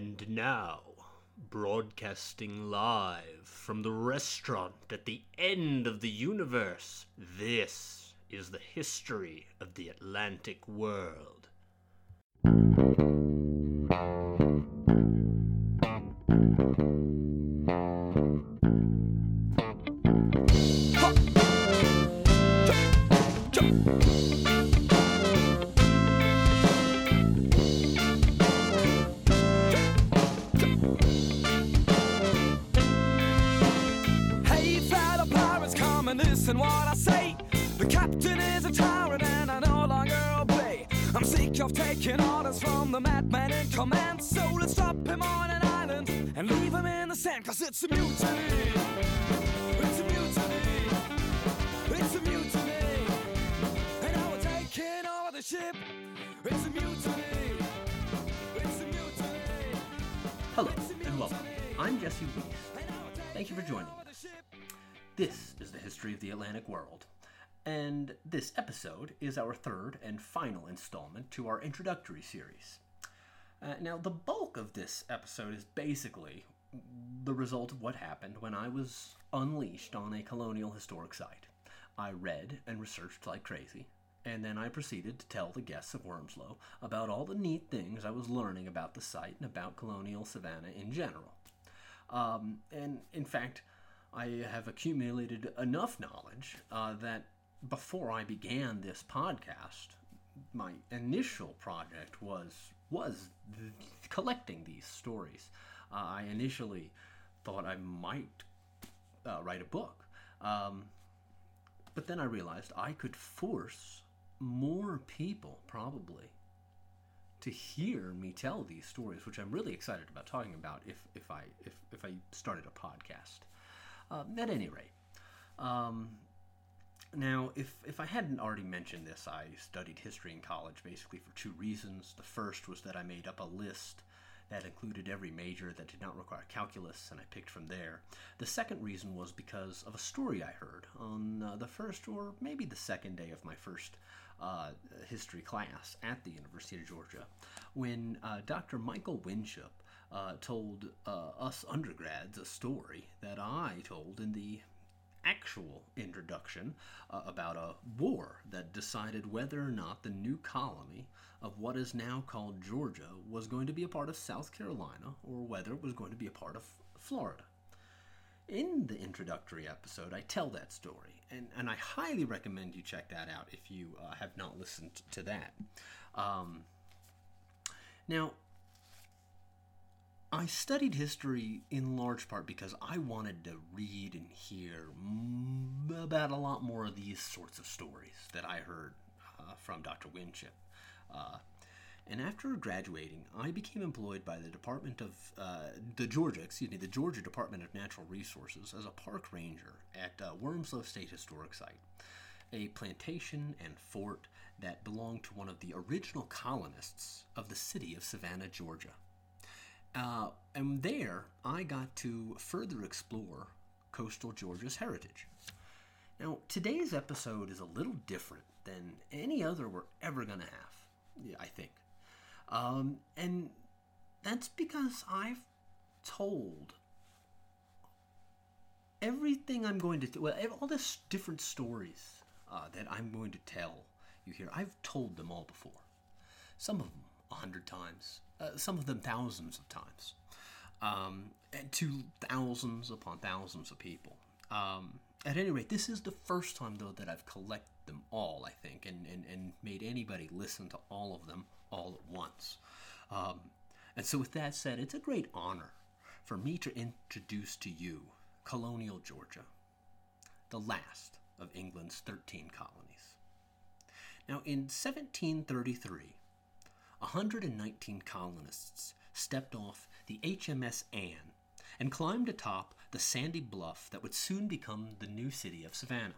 And now, broadcasting live from the restaurant at the end of the universe, this is the history of the Atlantic world. Listen what I say, the captain is a tyrant and I no longer obey. I'm sick of taking orders from the madman in command, so let's stop him on an island and leave him in the sand. Cause it's a mutiny, it's a mutiny, it's a mutiny, and now we're taking over the ship. It's a mutiny, it's a mutiny. Hello and welcome, I'm Jesse Weiss. Thank you for joining us. This is the history of the Atlantic world, and this episode is our third and final installment to our introductory series. Now, the bulk of this episode is basically the result of what happened when I was unleashed on a colonial historic site. I read and researched like crazy, and then I proceeded to tell the guests of Wormslow about all the neat things I was learning about the site and about colonial Savannah in general. And in fact, I have accumulated enough knowledge that before I began this podcast, my initial project was collecting these stories. I initially thought I might write a book, but then I realized I could force more people, probably, to hear me tell these stories, which I'm really excited about talking about if I started a podcast. At any rate, now, if I hadn't already mentioned this, I studied history in college basically for two reasons. The first was that I made up a list that included every major that did not require calculus, and I picked from there. The second reason was because of a story I heard on the first or maybe the second day of my first history class at the University of Georgia, when Dr. Michael Winship told us undergrads a story that I told in the actual introduction about a war that decided whether or not the new colony of what is now called Georgia was going to be a part of South Carolina or whether it was going to be a part of Florida. In the introductory episode, I tell that story, and I highly recommend you check that out if you have not listened to that. Now, I studied history in large part because I wanted to read and hear about a lot more of these sorts of stories that I heard from Dr. Winship. And after graduating, I became employed by the Department of the Georgia Department of Natural Resources as a park ranger at Wormslow State Historic Site, a plantation and fort that belonged to one of the original colonists of the city of Savannah, Georgia. And there, I got to further explore coastal Georgia's heritage. Now, today's episode is a little different than any other we're ever going to have, I think. And that's because I've told everything I'm going to... all these different stories that I'm going to tell you here, I've told them all before. Some of them 100 times. Some of them thousands of times, and to thousands upon thousands of people. At any rate, this is the first time, though, that I've collected them all, I think, and made anybody listen to all of them all at once. And so with that said, it's a great honor for me to introduce to you colonial Georgia, the last of England's 13 colonies. Now, in 1733, 119 colonists stepped off the HMS Anne and climbed atop the sandy bluff that would soon become the new city of Savannah.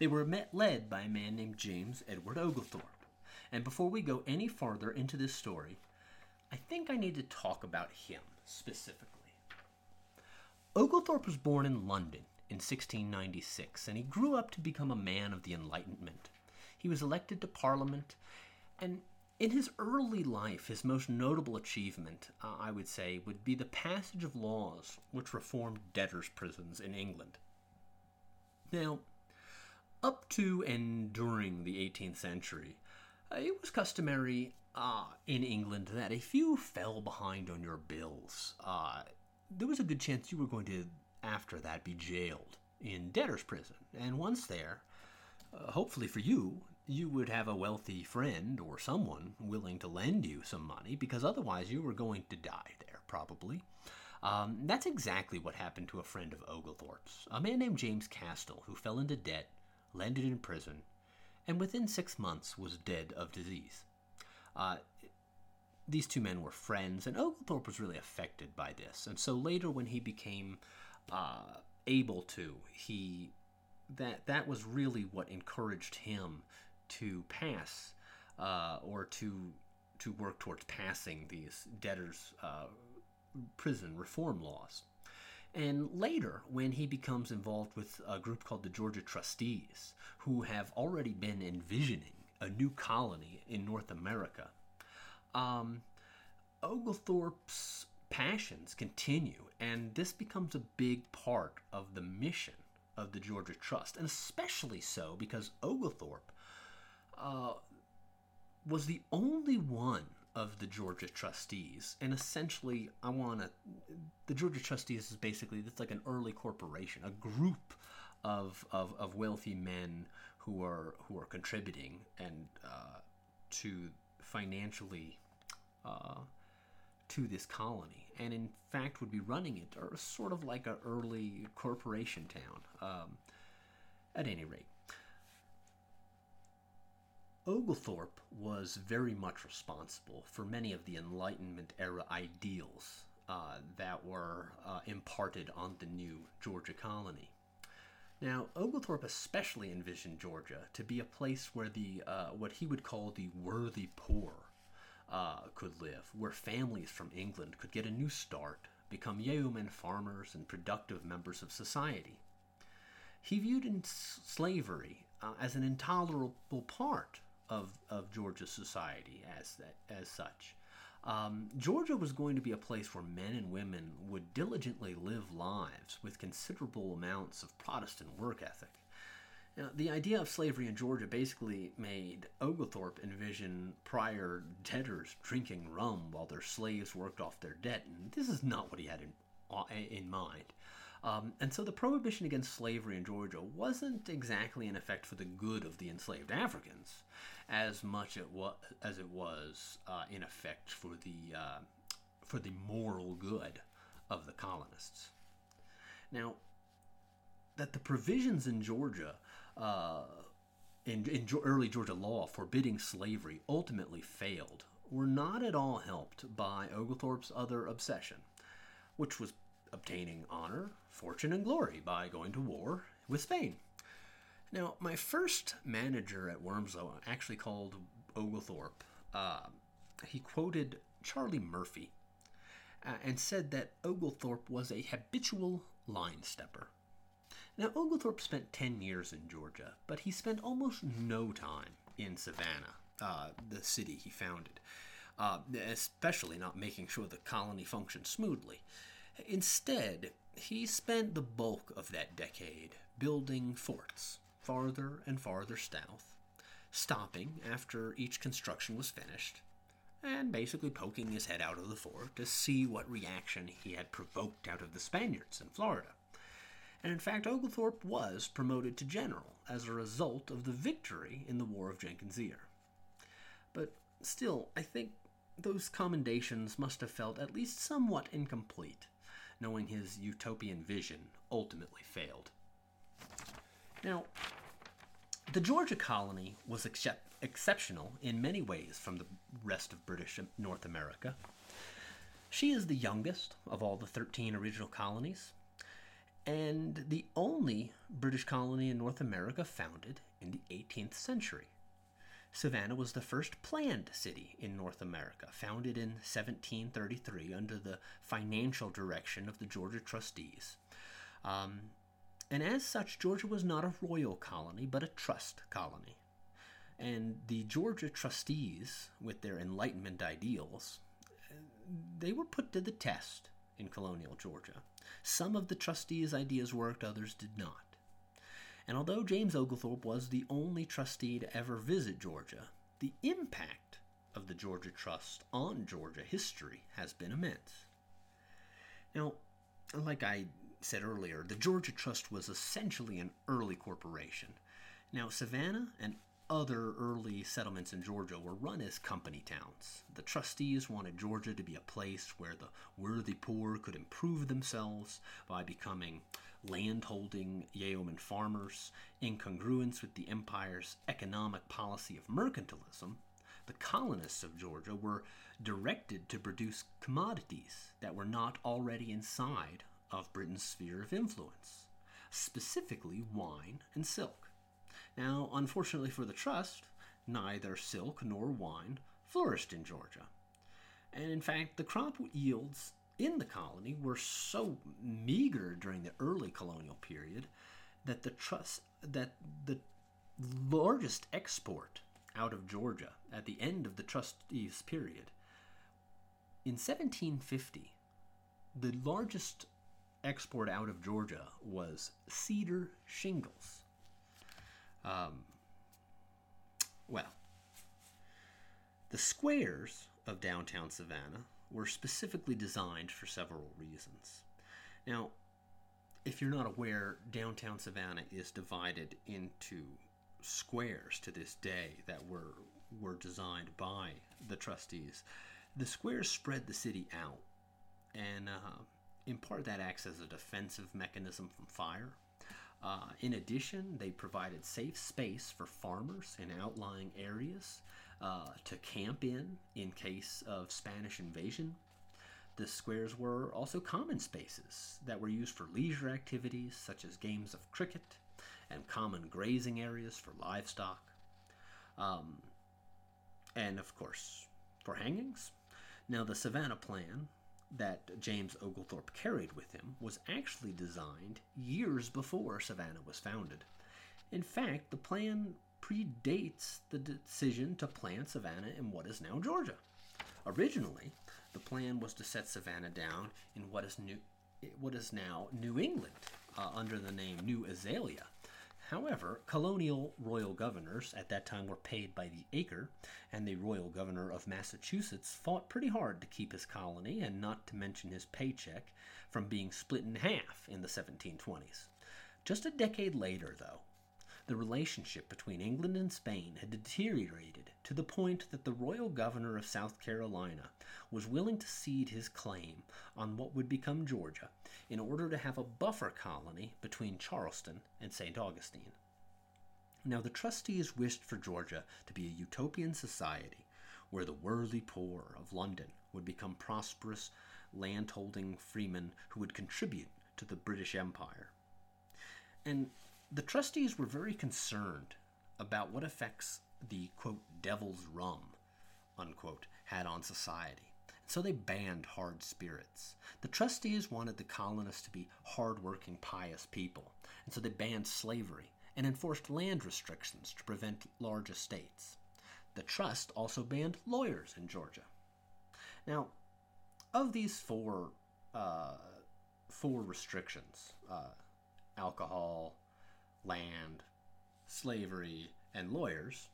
They were led by a man named James Edward Oglethorpe. And before we go any farther into this story, I think I need to talk about him specifically. Oglethorpe was born in London in 1696, and he grew up to become a man of the Enlightenment. He was elected to Parliament, and In his early life, his most notable achievement, I would say, would be the passage of laws which reformed debtors' prisons in England. Now, up to and during the 18th century, it was customary in England that if you fell behind on your bills, there was a good chance you were going to, after that, be jailed in debtor's prison. And once there, hopefully for you, you would have a wealthy friend or someone willing to lend you some money, because otherwise you were going to die there, probably. That's exactly what happened to a friend of Oglethorpe's, a man named James Castell, who fell into debt, landed in prison, and within 6 months was dead of disease. These two men were friends, and Oglethorpe was really affected by this. And so later, when he became able to, that was really what encouraged him to pass or to work towards passing these debtors' prison reform laws. And later, when he becomes involved with a group called the Georgia Trustees, who have already been envisioning a new colony in North America, Oglethorpe's passions continue, and this becomes a big part of the mission of the Georgia Trust, and especially so because Oglethorpe was the only one of the Georgia Trustees, and essentially, the Georgia Trustees is basically, it's like an early corporation, a group of wealthy men who are contributing and to financially to this colony, and in fact would be running it, or sort of like an early corporation town. At any rate, Oglethorpe was very much responsible for many of the Enlightenment-era ideals that were imparted on the new Georgia colony. Now, Oglethorpe especially envisioned Georgia to be a place where the what he would call the worthy poor could live, where families from England could get a new start, become yeomen farmers and productive members of society. He viewed slavery as an intolerable part of Georgia's society as such. Georgia was going to be a place where men and women would diligently live lives with considerable amounts of Protestant work ethic. Now, the idea of slavery in Georgia basically made Oglethorpe envision prior debtors drinking rum while their slaves worked off their debt, and this is not what he had in mind. And so the prohibition against slavery in Georgia wasn't exactly in effect for the good of the enslaved Africans as much as it was in effect for the moral good of the colonists. Now, that the provisions in Georgia, in early Georgia law forbidding slavery ultimately failed, were not at all helped by Oglethorpe's other obsession, which was obtaining honor, fortune, and glory by going to war with Spain. Now, my first manager at Wormslow actually called Oglethorpe. He quoted Charlie Murphy and said that Oglethorpe was a habitual line stepper. Now, Oglethorpe spent 10 years in Georgia, but he spent almost no time in Savannah, the city he founded, especially not making sure the colony functioned smoothly. Instead, he spent the bulk of that decade building forts farther and farther south, stopping after each construction was finished, and basically poking his head out of the fort to see what reaction he had provoked out of the Spaniards in Florida. And in fact, Oglethorpe was promoted to general as a result of the victory in the War of Jenkins' Ear. But still, I think those commendations must have felt at least somewhat incomplete, knowing his utopian vision ultimately failed. Now, the Georgia colony was exceptional in many ways from the rest of British North America. She is the youngest of all the 13 original colonies, and the only British colony in North America founded in the 18th century. Savannah was the first planned city in North America, founded in 1733 under the financial direction of the Georgia Trustees. And as such, Georgia was not a royal colony, but a trust colony. And the Georgia Trustees, with their Enlightenment ideals, they were put to the test in colonial Georgia. Some of the trustees' ideas worked, others did not. And although James Oglethorpe was the only trustee to ever visit Georgia, the impact of the Georgia Trust on Georgia history has been immense. Now, like I said earlier, the Georgia Trust was essentially an early corporation. Now, Savannah and other early settlements in Georgia were run as company towns. The trustees wanted Georgia to be a place where the worthy poor could improve themselves by becoming landholding yeoman farmers. In congruence with the empire's economic policy of mercantilism, the colonists of Georgia were directed to produce commodities that were not already inside of Britain's sphere of influence, specifically wine and silk. Now, unfortunately for the trust, neither silk nor wine flourished in Georgia. And in fact, the crop yields in the colony were so meager during the early colonial period that the largest export out of Georgia at the end of the trustees' period, in 1750, the largest export out of Georgia was cedar shingles. The squares of downtown Savannah were specifically designed for several reasons. Now, if you're not aware, downtown Savannah is divided into squares to this day that were designed by the trustees. The squares spread the city out, and in part that acts as a defensive mechanism from fire. In addition, they provided safe space for farmers in outlying areas to camp in case of Spanish invasion. The squares were also common spaces that were used for leisure activities such as games of cricket and common grazing areas for livestock. And of course, for hangings. Now, the Savannah Plan that James Oglethorpe carried with him was actually designed years before Savannah was founded. In fact, the plan predates the decision to plant Savannah in what is now Georgia. Originally, the plan was to set Savannah down in what is now New England, under the name New Azalea. However, colonial royal governors at that time were paid by the acre, and the royal governor of Massachusetts fought pretty hard to keep his colony, and not to mention his paycheck, from being split in half in the 1720s. Just a decade later, though, the relationship between England and Spain had deteriorated to the point that the royal governor of South Carolina was willing to cede his claim on what would become Georgia in order to have a buffer colony between Charleston and St. Augustine. Now, the trustees wished for Georgia to be a utopian society where the worthy poor of London would become prosperous landholding freemen who would contribute to the British Empire. And the trustees were very concerned about what effects the, quote, devil's rum, unquote, had on society. So they banned hard spirits. The trustees wanted the colonists to be hard-working, pious people, and so they banned slavery and enforced land restrictions to prevent large estates. The trust also banned lawyers in Georgia. Now, of these four restrictions, alcohol, land, slavery, and lawyers,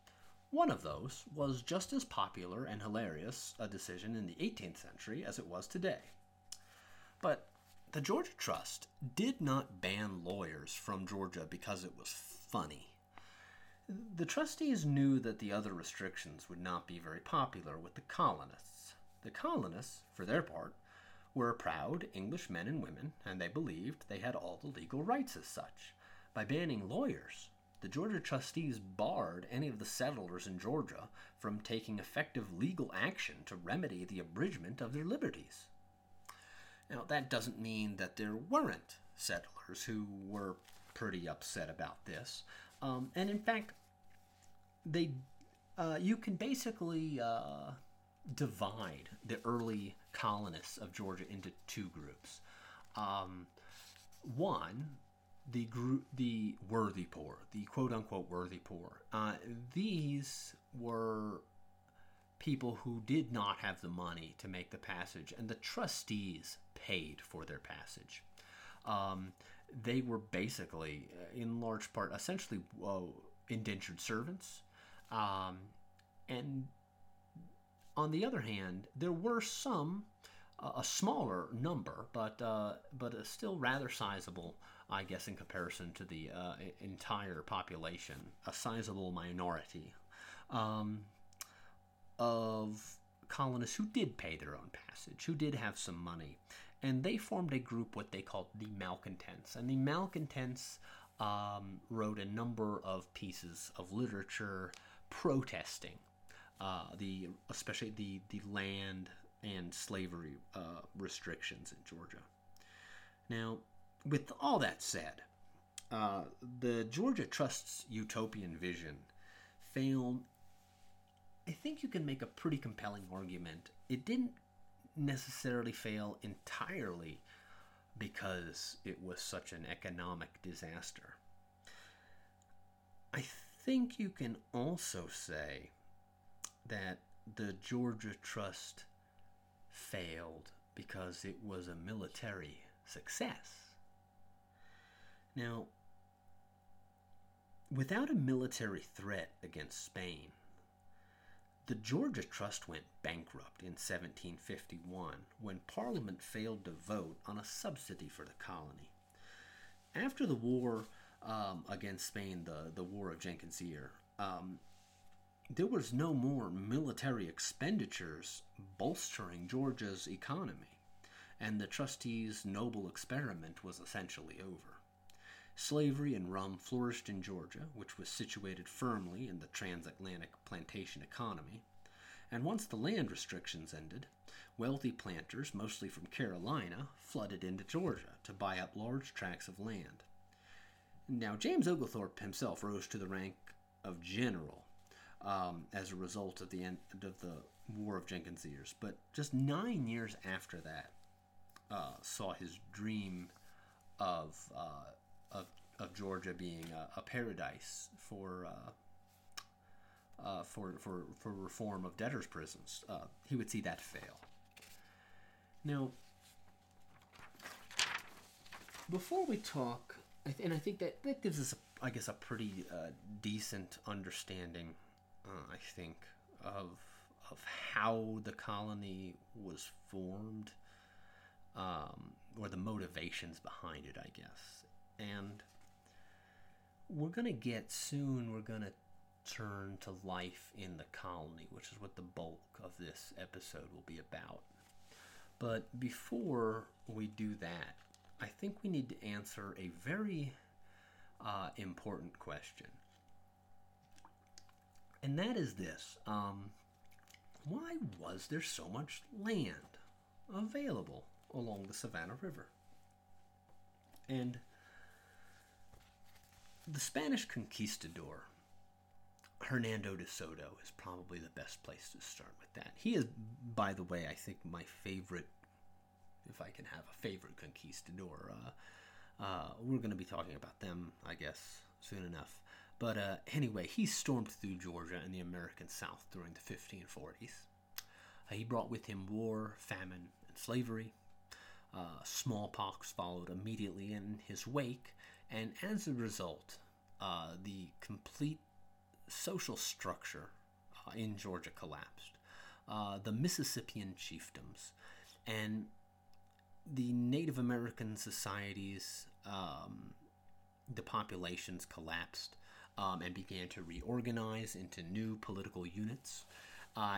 one of those was just as popular and hilarious a decision in the 18th century as it was today. But the Georgia Trust did not ban lawyers from Georgia because it was funny. The trustees knew that the other restrictions would not be very popular with the colonists. The colonists, for their part, were proud English men and women, and they believed they had all the legal rights as such. By banning lawyers, the Georgia trustees barred any of the settlers in Georgia from taking effective legal action to remedy the abridgment of their liberties. Now, that doesn't mean that there weren't settlers who were pretty upset about this. And in fact, you can basically divide the early colonists of Georgia into two groups. One the worthy poor, the quote-unquote worthy poor. These were people who did not have the money to make the passage, and the trustees paid for their passage. They were basically, in large part, essentially indentured servants. And on the other hand, there were some, a smaller number, but still rather sizable, I guess, in comparison to the entire population, a sizable minority of colonists who did pay their own passage, who did have some money. And they formed a group, what they called the malcontents. And the malcontents wrote a number of pieces of literature protesting especially the land and slavery restrictions in Georgia. Now, with all that said, the Georgia Trust's utopian vision failed. I think you can make a pretty compelling argument. It didn't necessarily fail entirely because it was such an economic disaster. I think you can also say that the Georgia Trust failed because it was a military success. Now, without a military threat against Spain, the Georgia Trust went bankrupt in 1751 when Parliament failed to vote on a subsidy for the colony. After the war against Spain, the War of Jenkins' Ear, there was no more military expenditures bolstering Georgia's economy, and the trustees' noble experiment was essentially over. Slavery and rum flourished in Georgia, which was situated firmly in the transatlantic plantation economy, and once the land restrictions ended, wealthy planters, mostly from Carolina, flooded into Georgia to buy up large tracts of land. Now, James Oglethorpe himself rose to the rank of general as a result of the end of the War of Jenkins' Ear, but just 9 years after that, saw his dream of Georgia being a paradise for reform of debtors' prisons. He would see that fail. Now, before we talk, and I think that gives us, a pretty decent understanding. I think of how the colony was formed, or the motivations behind it, I guess. And we're going to turn to life in the colony, which is what the bulk of this episode will be about. But before we do that, I think we need to answer a very important question. And that is this, why was there so much land available along the Savannah River? And the Spanish conquistador, Hernando de Soto, is probably the best place to start with that. He is, by the way, I think my favorite, if I can have a favorite conquistador. We're going to be talking about them, I guess, soon enough. But anyway, he stormed through Georgia and the American South during the 1540s. He brought with him war, famine, and slavery. Smallpox followed immediately in his wake, and as a result, the complete social structure in Georgia collapsed. The Mississippian chiefdoms and the Native American societies, the populations collapsed. And began to reorganize into new political units.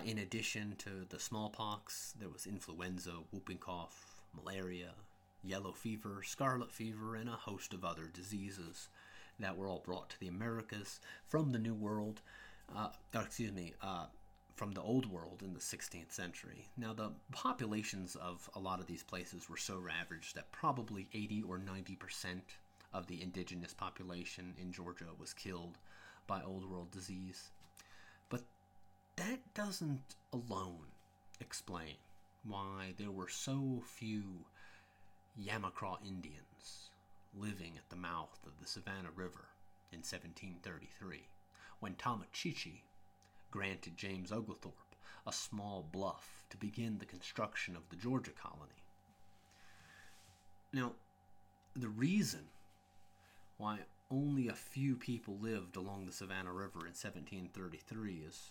In addition to the smallpox, there was influenza, whooping cough, malaria, yellow fever, scarlet fever, and a host of other diseases that were all brought to the Americas from the New World, from the Old World in the 16th century. Now, the populations of a lot of these places were so ravaged that probably 80 or 90% of the indigenous population in Georgia was killed by Old World disease. But that doesn't alone explain why there were so few Yamacraw Indians living at the mouth of the Savannah River in 1733, when Tomochichi granted James Oglethorpe a small bluff to begin the construction of the Georgia colony. Now, the reason why only a few people lived along the Savannah River in 1733 is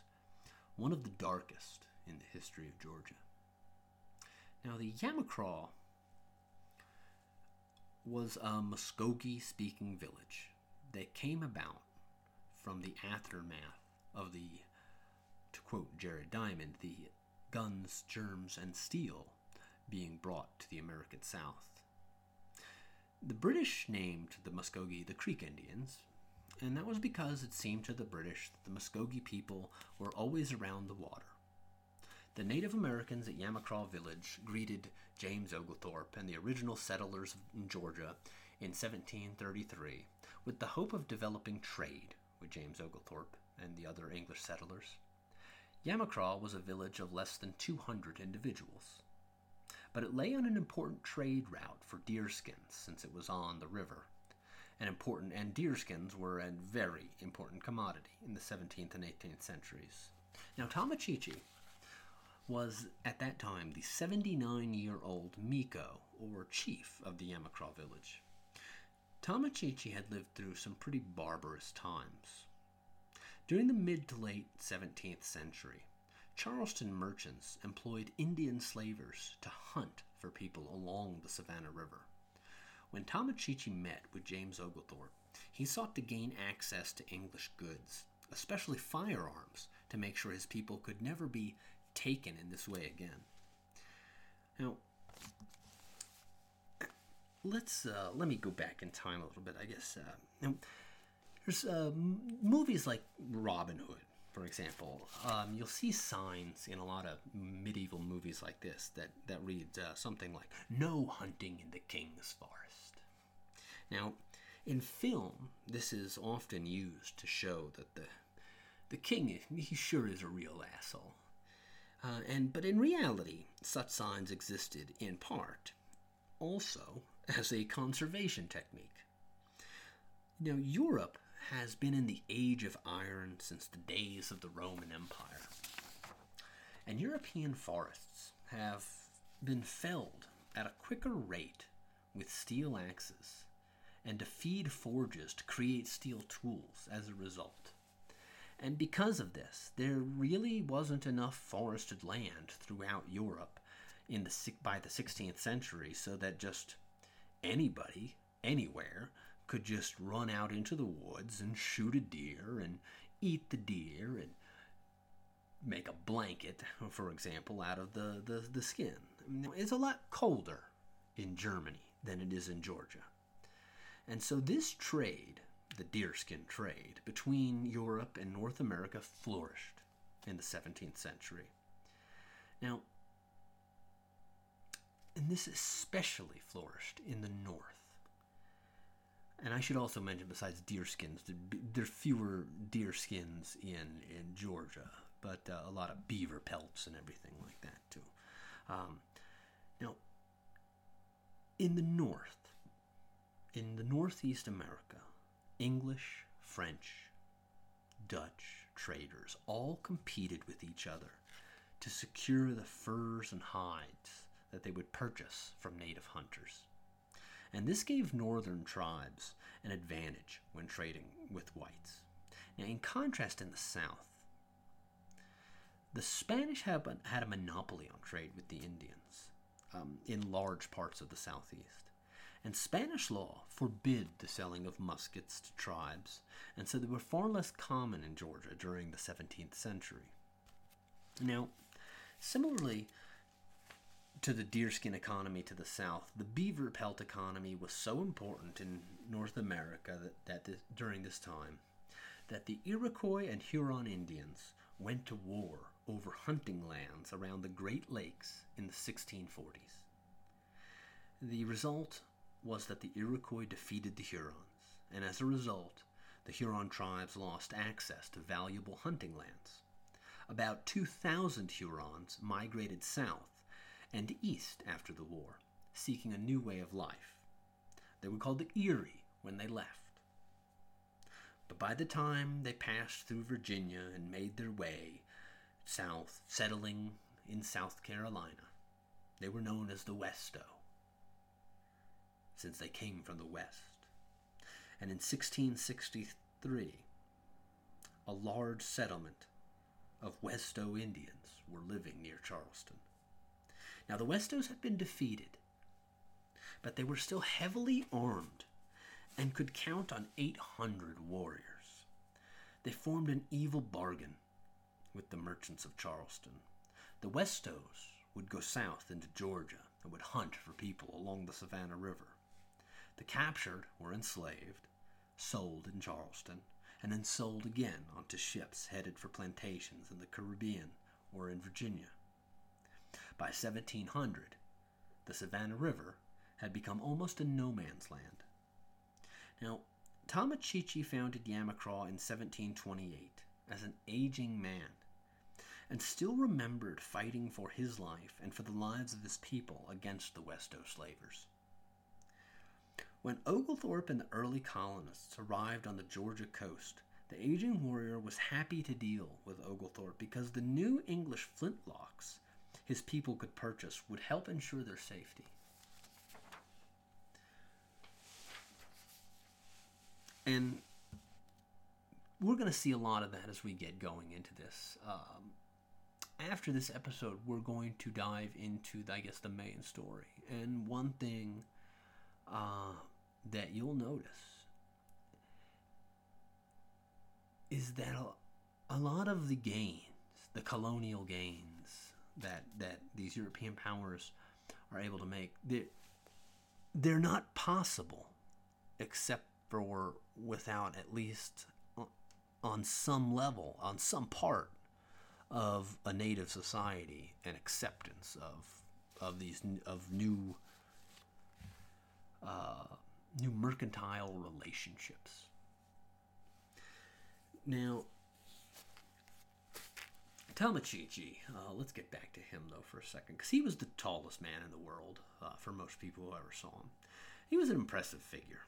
one of the darkest in the history of Georgia. Now, the Yamacraw was a Muscogee-speaking village that came about from the aftermath of the, to quote Jared Diamond, the guns, germs, and steel being brought to the American South. The British named the Muscogee the Creek Indians, and that was because it seemed to the British that the Muscogee people were always around the water. The Native Americans at Yamacraw Village greeted James Oglethorpe and the original settlers in Georgia in 1733 with the hope of developing trade with James Oglethorpe and the other English settlers. Yamacraw was a village of less than 200 individuals, but it lay on an important trade route for deerskins since it was on the river. And deerskins were a very important commodity in the 17th and 18th centuries. Now, Tomochichi was at that time the 79-year-old Miko, or chief, of the Yamacraw village. Tomochichi had lived through some pretty barbarous times. During the mid to late 17th century, Charleston merchants employed Indian slavers to hunt for people along the Savannah River. When Tomochichi met with James Oglethorpe, he sought to gain access to English goods, especially firearms, to make sure his people could never be taken in this way again. Now, let me go back in time a little bit, I guess. There's movies like Robin Hood, for example. You'll see signs in a lot of medieval movies like this that reads something like, "No hunting in the King's Forest." Now, in film, this is often used to show that the king, he sure is a real asshole. But in reality, such signs existed in part also as a conservation technique. Now, Europe has been in the Age of Iron since the days of the Roman Empire, and European forests have been felled at a quicker rate with steel axes and to feed forges to create steel tools as a result. And because of this, there really wasn't enough forested land throughout Europe by the 16th century so that just anybody, anywhere, could just run out into the woods and shoot a deer and eat the deer and make a blanket, for example, out of the skin. It's a lot colder in Germany than it is in Georgia. And so this trade, the deerskin trade, between Europe and North America flourished in the 17th century. Now, and this especially flourished in the north. And I should also mention, besides deerskins, there are fewer deerskins in Georgia, but a lot of beaver pelts and everything like that, too. Now, in the north, in the northeast America, English, French, Dutch traders all competed with each other to secure the furs and hides that they would purchase from native hunters. And this gave northern tribes an advantage when trading with whites. Now, in contrast, in the South, the Spanish had a monopoly on trade with the Indians in large parts of the Southeast. And Spanish law forbid the selling of muskets to tribes, and so they were far less common in Georgia during the 17th century. Now, similarly to the deerskin economy to the south, the beaver pelt economy was so important in North America during this time that the Iroquois and Huron Indians went to war over hunting lands around the Great Lakes in the 1640s. The result was that the Iroquois defeated the Hurons, and as a result, the Huron tribes lost access to valuable hunting lands. About 2,000 Hurons migrated south and east after the war, seeking a new way of life. They were called the Erie when they left. But by the time they passed through Virginia and made their way south, settling in South Carolina, they were known as the Westo, since they came from the West. And in 1663, a large settlement of Westo Indians were living near Charleston. Now, the Westos had been defeated, but they were still heavily armed and could count on 800 warriors. They formed an evil bargain with the merchants of Charleston. The Westos would go south into Georgia and would hunt for people along the Savannah River. The captured were enslaved, sold in Charleston, and then sold again onto ships headed for plantations in the Caribbean or in Virginia. By 1700, the Savannah River had become almost a no man's land. Now, Tomochichi founded Yamacraw in 1728 as an aging man, and still remembered fighting for his life and for the lives of his people against the Westo slavers. When Oglethorpe and the early colonists arrived on the Georgia coast, the aging warrior was happy to deal with Oglethorpe because the new English flintlocks his people could purchase would help ensure their safety. And we're going to see a lot of that as we get going into this. After this episode, we're going to dive into, I guess, the main story. And one thing that you'll notice is that a lot of the gains, the colonial gains that these European powers are able to make, they're not possible except for without at least on some level, on some part of a native society and acceptance of new new mercantile relationships. Now, Tomochichi, let's get back to him, though, for a second, because he was the tallest man in the world for most people who ever saw him. He was an impressive figure.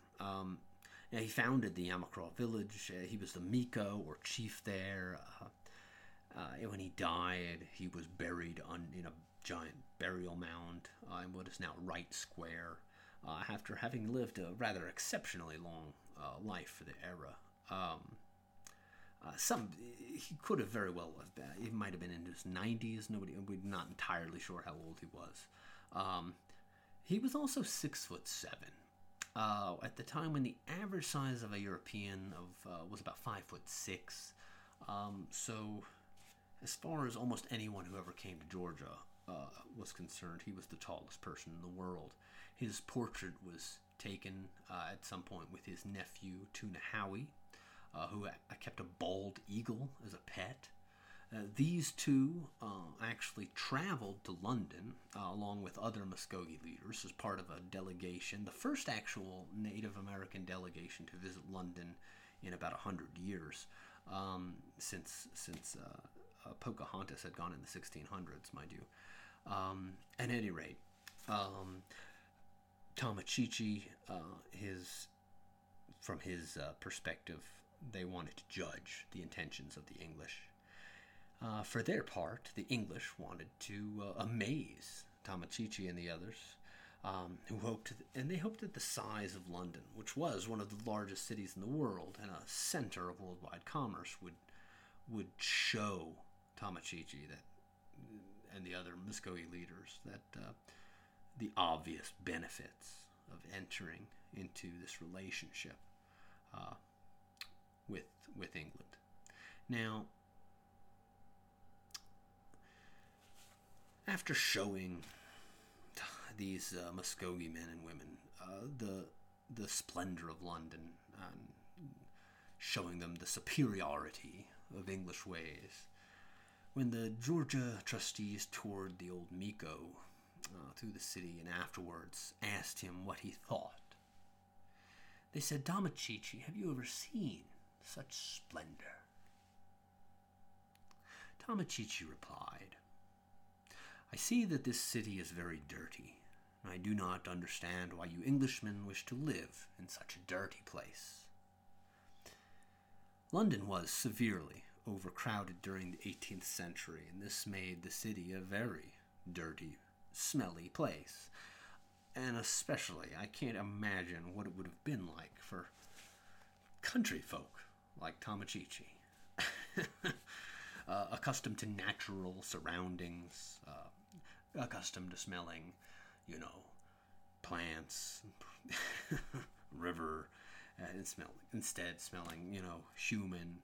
He founded the Yamacraw village. He was the Miko, or chief, there. When he died, he was buried in a giant burial mound in what is now Wright Square, after having lived a rather exceptionally long life for the era. He could have very well lived that. He might have been in his 90s. We're not entirely sure how old he was. He was also 6'7". At the time when the average size of a European was about 5'6". So as far as almost anyone who ever came to Georgia was concerned, he was the tallest person in the world. His portrait was taken at some point with his nephew, Tunahawi, who kept a bald eagle as a pet. These two actually traveled to London along with other Muscogee leaders as part of a delegation, the first actual Native American delegation to visit London in about 100 years, since Pocahontas had gone in the 1600s, mind you. At any rate, Tomochichi, from his perspective, they wanted to judge the intentions of the English. For their part, the English wanted to amaze Tomochichi and the others, they hoped that the size of London, which was one of the largest cities in the world and a center of worldwide commerce, would show Tomochichi and the other Muscogee leaders that the obvious benefits of entering into this relationship with England. Now, after showing these Muscogee men and women the splendor of London and showing them the superiority of English ways, when the Georgia Trustees toured the old Miko through the city and afterwards asked him what he thought, they said, "Tomochichi, have you ever seen such splendor?" Tomochichi replied, "I see that this city is very dirty, I do not understand why you Englishmen wish to live in such a dirty place. London was severely overcrowded during the 18th century, and this made the city a very dirty, smelly place. And especially, I can't imagine what it would have been like for country folk like Tomochichi, accustomed to natural surroundings, accustomed to smelling, plants, river, and instead smelling, human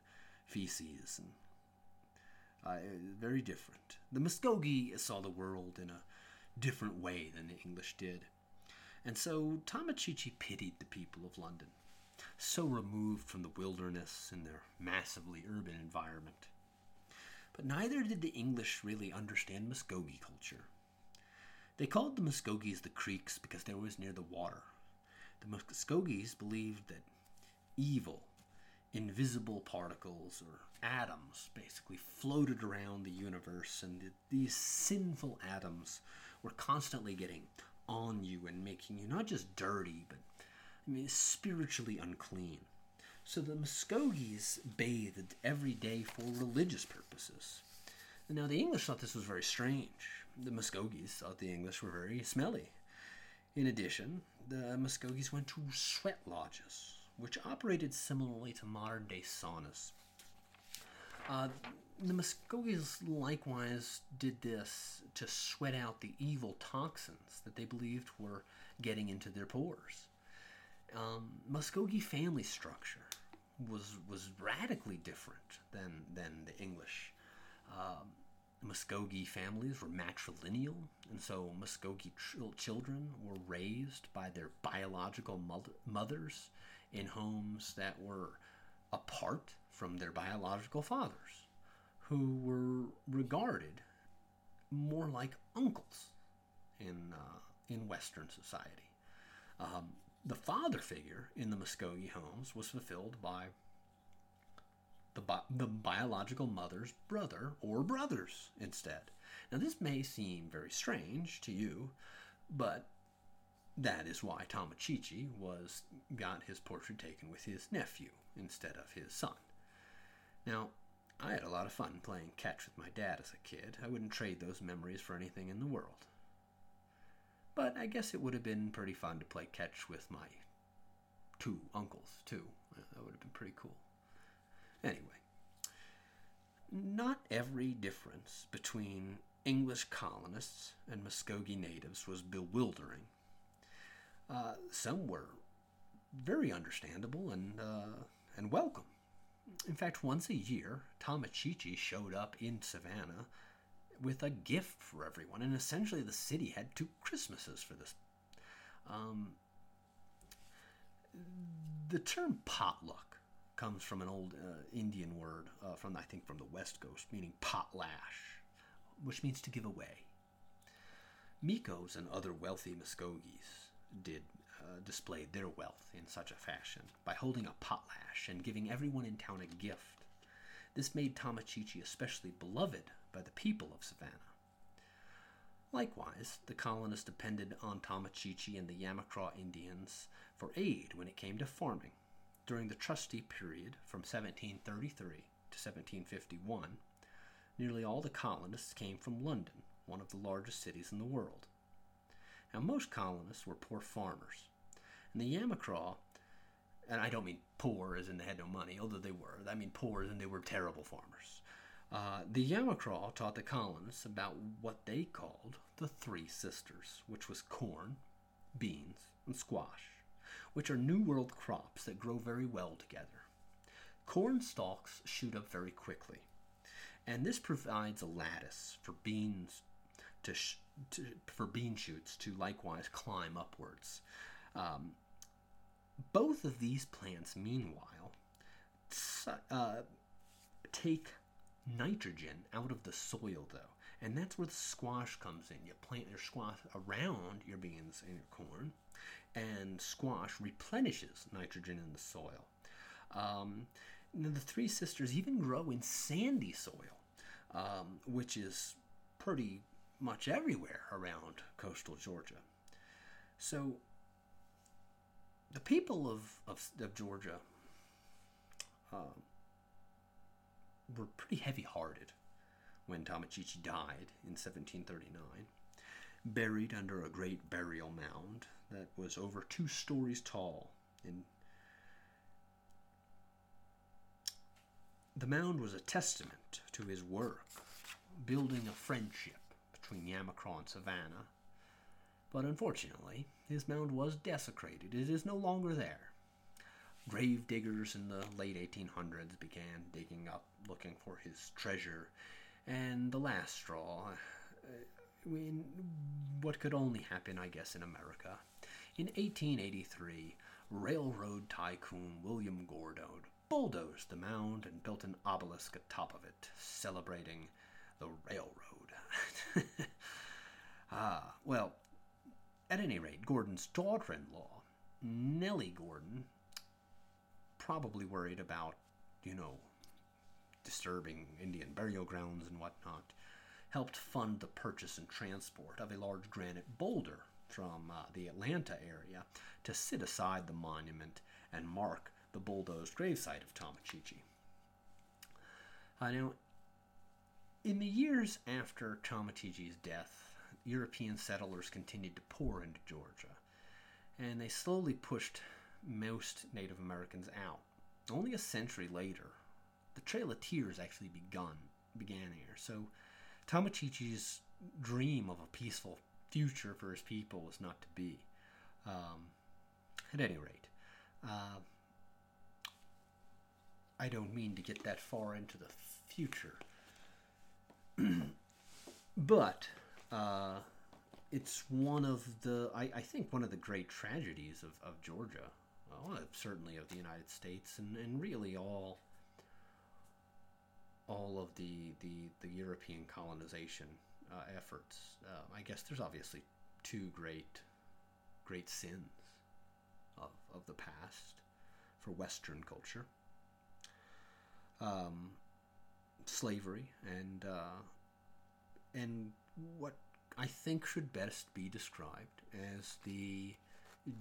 feces, and very different. The Muscogee saw the world in a different way than the English did, and so Tomochichi pitied the people of London, so removed from the wilderness in their massively urban environment. But neither did the English really understand Muscogee culture. They called the Muscogees the Creeks because they were near the water. The Muscogees believed that evil, invisible particles or atoms basically floated around the universe, and that these sinful atoms were constantly getting on you and making you not just dirty, but spiritually unclean. So the Muscogees bathed every day for religious purposes. Now, the English thought this was very strange. The Muscogees thought the English were very smelly. In addition, the Muscogees went to sweat lodges, which operated similarly to modern-day saunas. The Muscogees likewise did this to sweat out the evil toxins that they believed were getting into their pores. Muscogee family structure was radically different than the English. Muscogee families were matrilineal, and so Muscogee children were raised by their biological mothers in homes that were apart from their biological fathers, who were regarded more like uncles in Western society. The father figure in the Muscogee homes was fulfilled by the biological mother's brother or brothers instead. Now, this may seem very strange to you, but that is why Tomochichi got his portrait taken with his nephew instead of his son. Now, I had a lot of fun playing catch with my dad as a kid. I wouldn't trade those memories for anything in the world. But I guess it would have been pretty fun to play catch with my two uncles, too. That would have been pretty cool. Anyway, not every difference between English colonists and Muscogee natives was bewildering. Some were very understandable and welcome. In fact, once a year, Tomochichi showed up in Savannah with a gift for everyone, and essentially the city had two Christmases for this. The term potluck comes from an old Indian word from the West Coast, meaning potlatch, which means to give away. Mikos and other wealthy Muscogees displayed their wealth in such a fashion by holding a potlatch and giving everyone in town a gift. This made Tomochichi especially beloved by the people of Savannah. Likewise, the colonists depended on Tomochichi and the Yamacraw Indians for aid when it came to farming. During the trustee period from 1733 to 1751, nearly all the colonists came from London, one of the largest cities in the world. Now, most colonists were poor farmers, and the Yamacraw, and I don't mean poor as in they had no money, although they were, I mean poor as in they were terrible farmers. The Yamacraw taught the colonists about what they called the Three Sisters, which was corn, beans, and squash, which are New World crops that grow very well together. Corn stalks shoot up very quickly, and this provides a lattice for bean shoots to likewise climb upwards. Both of these plants, meanwhile, take nitrogen out of the soil, though, and that's where the squash comes in. You plant your squash around your beans and your corn, and squash replenishes nitrogen in the soil. The Three Sisters even grow in sandy soil, which is pretty much everywhere around coastal Georgia. So the people of Georgia were pretty heavy-hearted when Tomochichi died in 1739, buried under a great burial mound that was over 2 stories tall. And the mound was a testament to his work, building a friendship between Yamacraw and Savannah. But unfortunately, his mound was desecrated. It is no longer there. Grave diggers in the late 1800s began digging up, looking for his treasure, and the last straw, in what could only happen, I guess, in America, in 1883, railroad tycoon William Gordon bulldozed the mound and built an obelisk atop of it, celebrating the railroad. Well, at any rate, Gordon's daughter-in-law, Nellie Gordon, probably worried about, disturbing Indian burial grounds and whatnot, helped fund the purchase and transport of a large granite boulder from the Atlanta area to sit aside the monument and mark the bulldozed gravesite of Tomochichi. Now, in the years after Tomochichi's death, European settlers continued to pour into Georgia, and they slowly pushed most Native Americans out. Only a century later, the Trail of Tears actually began here. So Tomochichi's dream of a peaceful future for his people was not to be. At any rate, I don't mean to get that far into the future, but it's one of the, I think, one of the great tragedies of Georgia, well, certainly of the United States, and really all of the European colonization efforts. I guess there's obviously two great sins of the past for Western culture. Slavery and what I think should best be described as the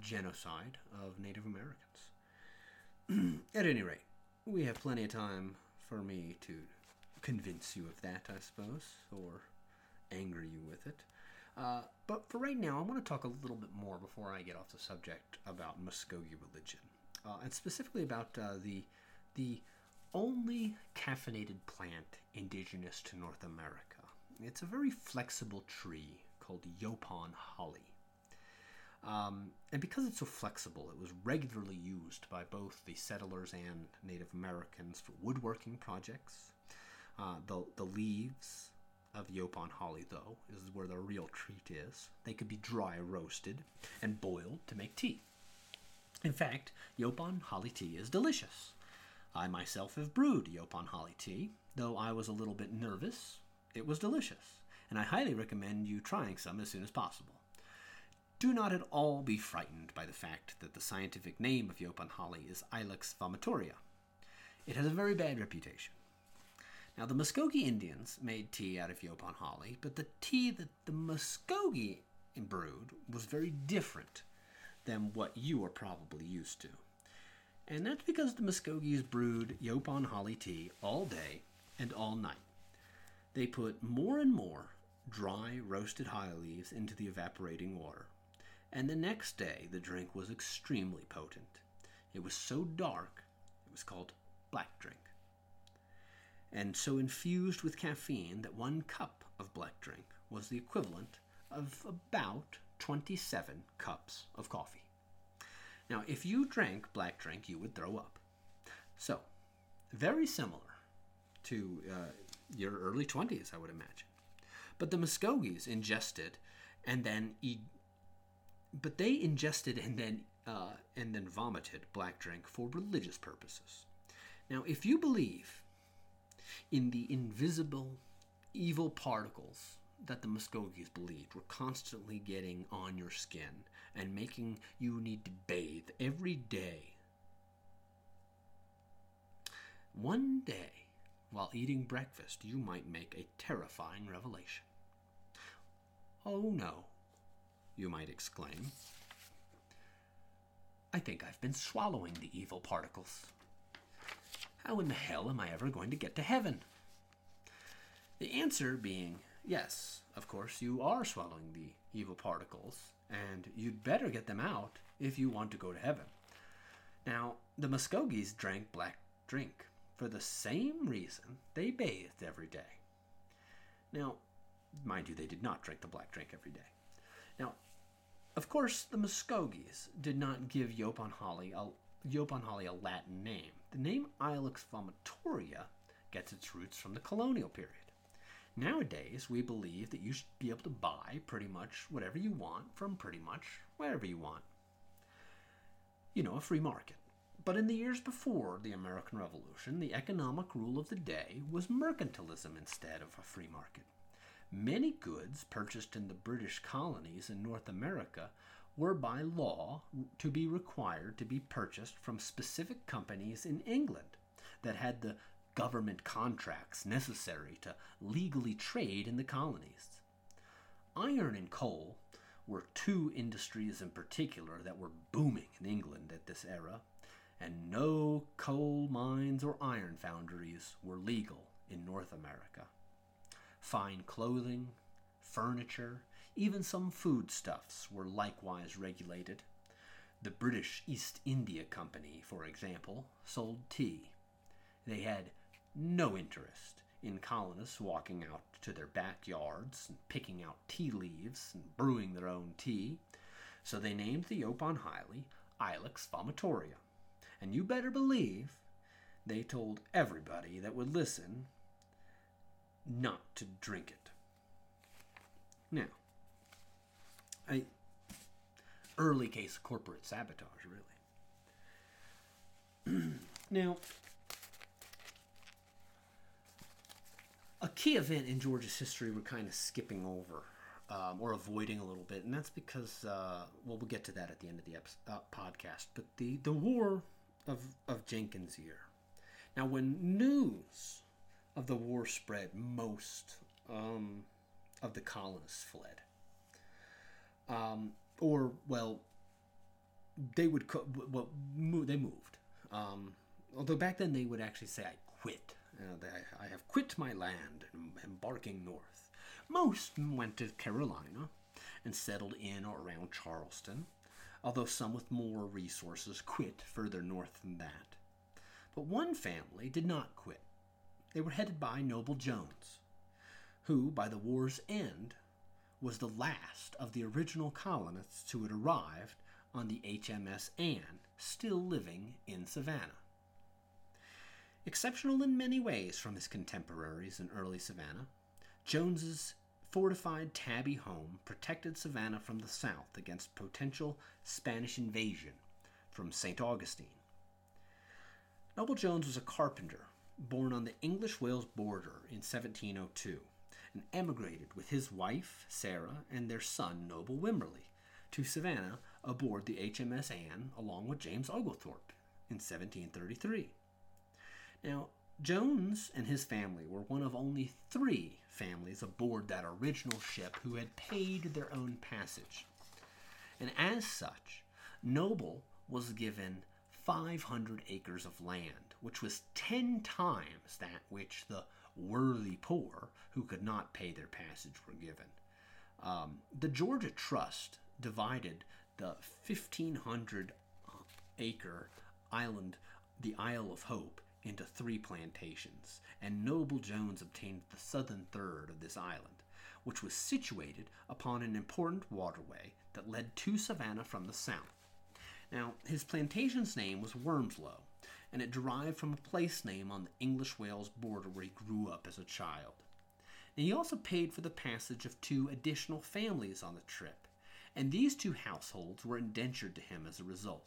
genocide of Native Americans. At any rate, we have plenty of time for me to convince you of that, I suppose, or anger you with it. But for right now, I want to talk a little bit more before I get off the subject about Muscogee religion, and specifically about the only caffeinated plant indigenous to North America. It's a very flexible tree called Yaupon Holly. And because it's so flexible, it was regularly used by both the settlers and Native Americans for woodworking projects. The leaves of Yaupon Holly, though, is where the real treat is. They could be dry roasted and boiled to make tea. In fact, Yaupon Holly tea is delicious. I myself have brewed Yaupon Holly tea, though I was a little bit nervous. It was delicious, and I highly recommend you trying some as soon as possible. Do not at all be frightened by the fact that the scientific name of Yaupon Holly is Ilex vomitoria. It has a very bad reputation. Now, the Muscogee Indians made tea out of Yaupon Holly, but the tea that the Muscogee brewed was very different than what you are probably used to. And that's because the Muscogees brewed Yaupon Holly tea all day and all night. They put more and more dry, roasted holly leaves into the evaporating water, and the next day the drink was extremely potent. It was so dark, it was called black drink, and so infused with caffeine that 1 cup of black drink was the equivalent of about 27 cups of coffee. Now, if you drank black drink, you would throw up. So, very similar to your early 20s, I would imagine. But the Muscogees ingested and then they ingested and then vomited black drink for religious purposes. Now, if you believe in the invisible evil particles that the Muscogees believed were constantly getting on your skin and making you need to bathe every day, one day, while eating breakfast, you might make a terrifying revelation. "Oh no," you might exclaim, I think I've been swallowing the evil particles. How in the hell am I ever going to get to heaven? The answer being, yes, of course you are swallowing the evil particles, and you'd better get them out if you want to go to heaven. Now, the Muscogees drank black drink for the same reason they bathed every day. Now, mind you, they did not drink the black drink every day. Now, of course, the Muscogees did not give Yaupon Holly a Latin name. The name Ilex vomitoria gets its roots from the colonial period. Nowadays, we believe that you should be able to buy pretty much whatever you want from pretty much wherever you want. You know, a free market. But in the years before the American Revolution, the economic rule of the day was mercantilism instead of a free market. Many goods purchased in the British colonies in North America were by law to be required to be purchased from specific companies in England that had the government contracts necessary to legally trade in the colonies. Iron and coal were two industries in particular that were booming in England at this era, and no coal mines or iron foundries were legal in North America. Fine clothing, furniture, even some foodstuffs were likewise regulated. The British East India Company, for example, sold tea. They had no interest in colonists walking out to their backyards and picking out tea leaves and brewing their own tea, so they named the Yaupon Holly Ilex vomitoria. And you better believe they told everybody that would listen not to drink it. Now, early case of corporate sabotage, really. Now, a key event in Georgia's history we're kind of skipping over or avoiding a little bit, and that's because, we'll get to that at the end of the podcast, but the War of Jenkins' Ear. Now, when news of the war spread, most of the colonists fled. They moved. Although back then they would actually say, I quit. I have quit my land, and embarking north. Most went to Carolina and settled in or around Charleston, although some with more resources quit further north than that. But one family did not quit. They were headed by Noble Jones, who, by the war's end, was the last of the original colonists who had arrived on the HMS Anne, still living in Savannah. Exceptional in many ways from his contemporaries in early Savannah, Jones's fortified tabby home protected Savannah from the south against potential Spanish invasion from St. Augustine. Noble Jones was a carpenter born on the English-Wales border in 1702 and emigrated with his wife, Sarah, and their son, Noble Wimberly, to Savannah aboard the HMS Anne along with James Oglethorpe in 1733. Now, Jones and his family were one of only three families aboard that original ship who had paid their own passage. And as such, Noble was given 500 acres of land, which was 10 times that which the worthy poor who could not pay their passage were given. The Georgia Trust divided the 1,500-acre island, the Isle of Hope, into three plantations, and Noble Jones obtained the southern third of this island, which was situated upon an important waterway that led to Savannah from the south. Now, his plantation's name was Wormslow, and it derived from a place name on the English-Wales border where he grew up as a child. And he also paid for the passage of two additional families on the trip, and these two households were indentured to him as a result.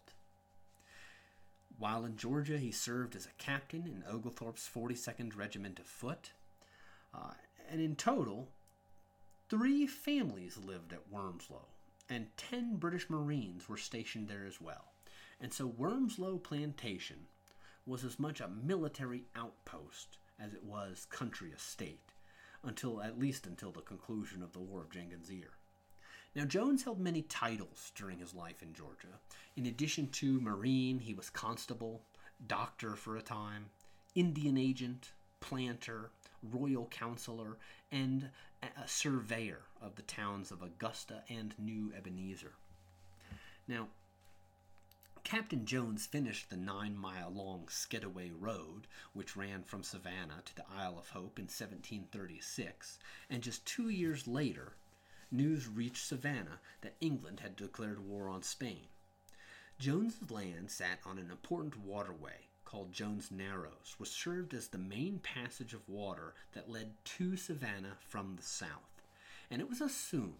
While in Georgia, he served as a captain in Oglethorpe's 42nd Regiment of Foot, and in total, three families lived at Wormslow, and 10 British Marines were stationed there as well. And so Wormslow Plantation was as much a military outpost as it was country estate, until the conclusion of the War of Jenkins' Ear. Now, Jones held many titles during his life in Georgia. In addition to Marine, he was constable, doctor for a time, Indian agent, planter, royal counselor, and a surveyor of the towns of Augusta and New Ebenezer. Now, Captain Jones finished the 9-mile-long Skidaway Road, which ran from Savannah to the Isle of Hope in 1736, and just 2 years later, news reached Savannah that England had declared war on Spain. Jones's land sat on an important waterway called Jones Narrows, which served as the main passage of water that led to Savannah from the south, and it was assumed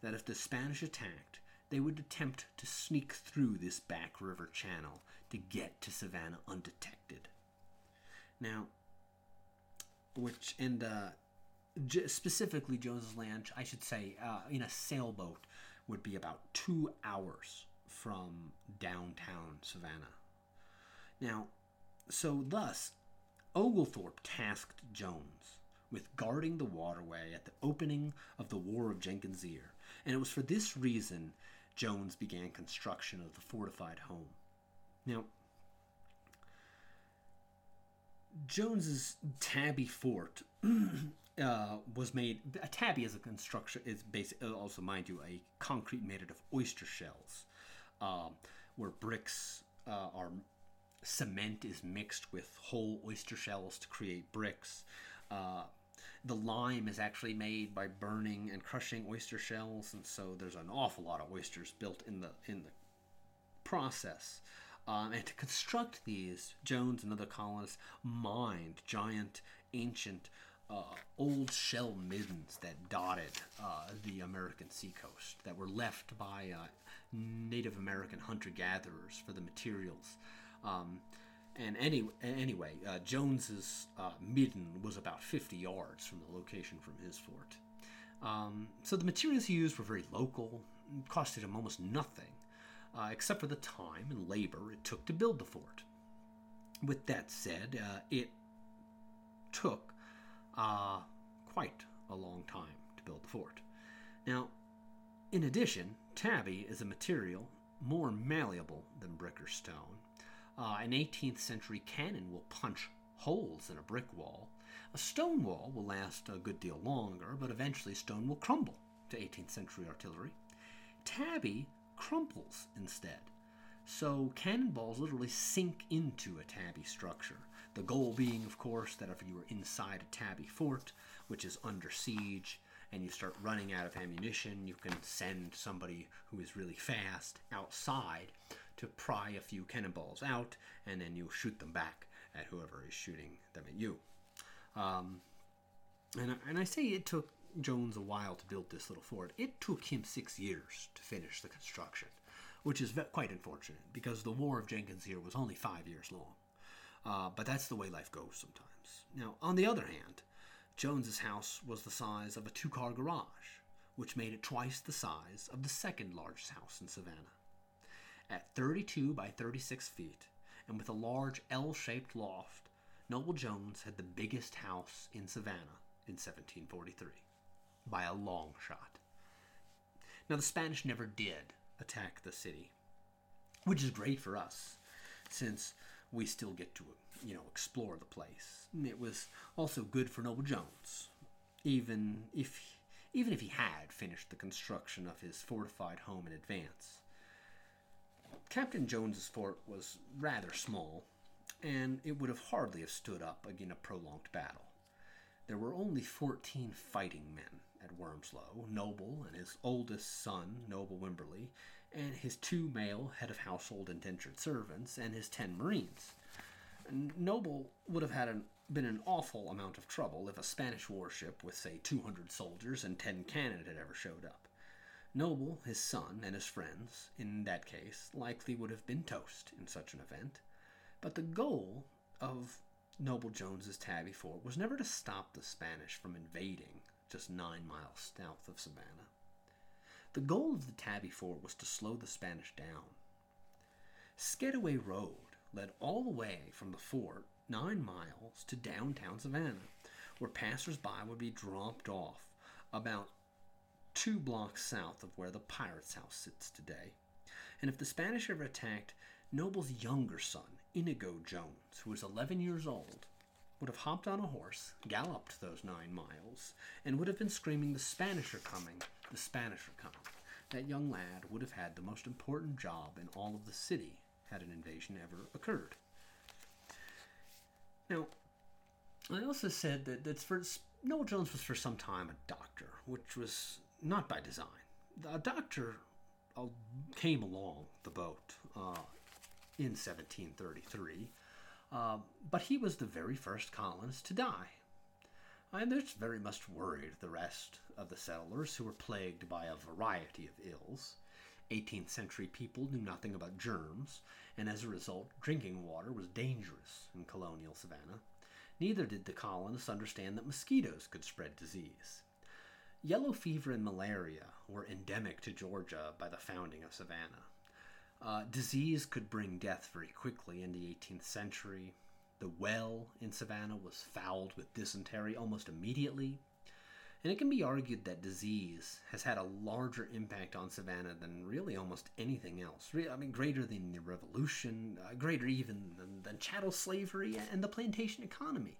that if the Spanish attacked, they would attempt to sneak through this back river channel to get to Savannah undetected. Now, specifically Jones's land, I should say, in a sailboat, would be about 2 hours from downtown Savannah. Now, so thus, Oglethorpe tasked Jones with guarding the waterway at the opening of the War of Jenkins' Ear, and it was for this reason Jones began construction of the fortified home. Now, Jones's tabby fort was made. A tabby is a construction, is basically, also, mind you, a concrete made out of oyster shells, where bricks are. Cement is mixed with whole oyster shells to create bricks. The lime is actually made by burning and crushing oyster shells, and so there's an awful lot of oysters built in the process. And to construct these, Jones and other colonists mined giant, ancient, old shell middens that dotted the American seacoast that were left by Native American hunter-gatherers for the materials. Anyway, Jones's midden was about 50 yards from the location from his fort. So the materials he used were very local, costed him almost nothing, except for the time and labor it took to build the fort. With that said, it took quite a long time to build the fort. Now, in addition, tabby is a material more malleable than brick or stone. An 18th century cannon will punch holes in a brick wall. A stone wall will last a good deal longer, but eventually stone will crumble to 18th century artillery. Tabby crumples instead. So cannonballs literally sink into a tabby structure. The goal being, of course, that if you were inside a tabby fort, which is under siege, and you start running out of ammunition, you can send somebody who is really fast outside to pry a few cannonballs out, and then you shoot them back at whoever is shooting them at you. And I say it took Jones a while to build this little fort. It took him 6 years to finish the construction, which is quite unfortunate, because the War of Jenkins' Ear was only 5 years long. But that's the way life goes sometimes. Now, on the other hand, Jones's house was the size of a two-car garage, which made it twice the size of the second largest house in Savannah. At 32 by 36 feet, and with a large L-shaped loft, Noble Jones had the biggest house in Savannah in 1743, by a long shot. Now, the Spanish never did attack the city, which is great for us, since we still get to, explore the place. It was also good for Noble Jones, even if he had finished the construction of his fortified home in advance. Captain Jones's fort was rather small, and it would have hardly have stood up again a prolonged battle. There were only 14 fighting men at Wormslow, Noble and his oldest son, Noble Wimberly, and his 2 male head of household indentured servants, and his 10 Marines. Noble would have had been an awful amount of trouble if a Spanish warship with, say, 200 soldiers and 10 cannon had ever showed up. Noble, his son, and his friends, in that case, likely would have been toast in such an event. But the goal of Noble Jones's tabby fort was never to stop the Spanish from invading just 9 miles south of Savannah. The goal of the tabby fort was to slow the Spanish down. Skidaway Road led all the way from the fort 9 miles to downtown Savannah, where passers-by would be dropped off about 2 blocks south of where the Pirate's House sits today. And if the Spanish ever attacked, Noble's younger son, Inigo Jones, who was 11 years old, would have hopped on a horse, galloped those 9 miles, and would have been screaming, "The Spanish are coming, the Spanish are coming." That young lad would have had the most important job in all of the city had an invasion ever occurred. Now, I also said that Noble Jones was for some time a doctor, which was not by design. A doctor came along the boat in 1733, but he was the very first colonist to die. And this very much worried the rest of the settlers, who were plagued by a variety of ills. 18th century people knew nothing about germs, and as a result, drinking water was dangerous in colonial Savannah. Neither did the colonists understand that mosquitoes could spread disease. Yellow fever and malaria were endemic to Georgia by the founding of Savannah. Disease could bring death very quickly in the 18th century. The well in Savannah was fouled with dysentery almost immediately. And it can be argued that disease has had a larger impact on Savannah than really almost anything else. I mean, greater than the Revolution, greater even than chattel slavery and the plantation economy.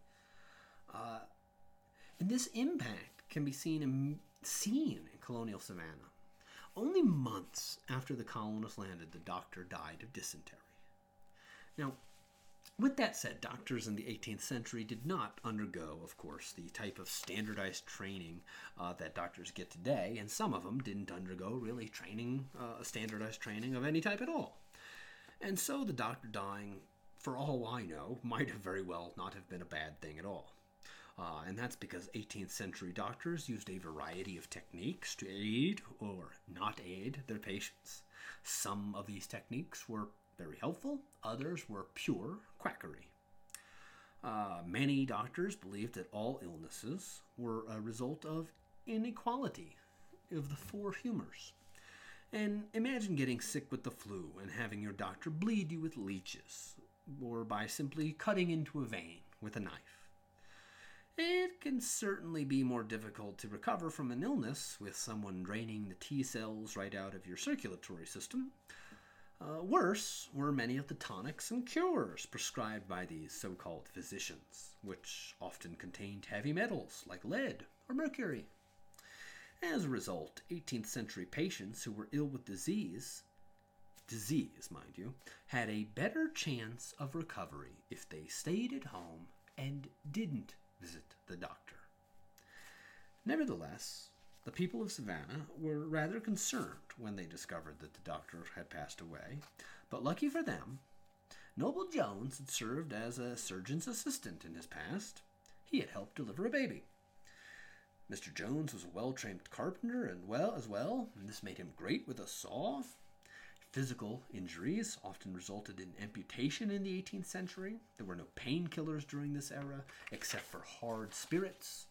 And this impact can be seen in colonial Savannah. Only months after the colonists landed, the doctor died of dysentery. Now, with that said, doctors in the 18th century did not undergo, of course, the type of standardized training that doctors get today, and some of them didn't undergo really training, standardized training of any type at all. And so the doctor dying, for all I know, might have very well not have been a bad thing at all. And that's because 18th century doctors used a variety of techniques to aid or not aid their patients. Some of these techniques were very helpful, others were pure quackery. Many doctors believed that all illnesses were a result of inequality of the 4 humors. And imagine getting sick with the flu and having your doctor bleed you with leeches, or by simply cutting into a vein with a knife. It can certainly be more difficult to recover from an illness with someone draining the T cells right out of your circulatory system. Worse were many of the tonics and cures prescribed by these so-called physicians, which often contained heavy metals like lead or mercury. As a result, 18th century patients who were ill with disease, mind you, had a better chance of recovery if they stayed at home and didn't visit the doctor. Nevertheless, the people of Savannah were rather concerned when they discovered that the doctor had passed away, but lucky for them, Noble Jones had served as a surgeon's assistant in his past. He had helped deliver a baby. Mr. Jones was a well-trained carpenter and this made him great with a saw. Physical injuries often resulted in amputation in the 18th century. There were no painkillers during this era, except for hard spirits.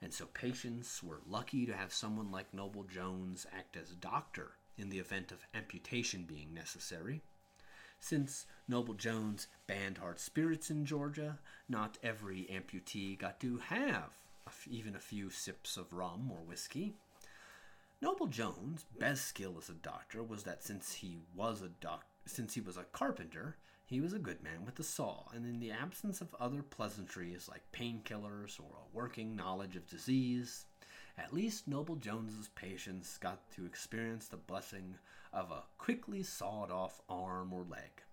And so patients were lucky to have someone like Noble Jones act as a doctor in the event of amputation being necessary. Since Noble Jones banned hard spirits in Georgia, not every amputee got to have even a few sips of rum or whiskey. Noble Jones' best skill as a doctor was that since he was a carpenter, he was a good man with the saw, and in the absence of other pleasantries like painkillers or a working knowledge of disease, at least Noble Jones's patients got to experience the blessing of a quickly sawed-off arm or leg.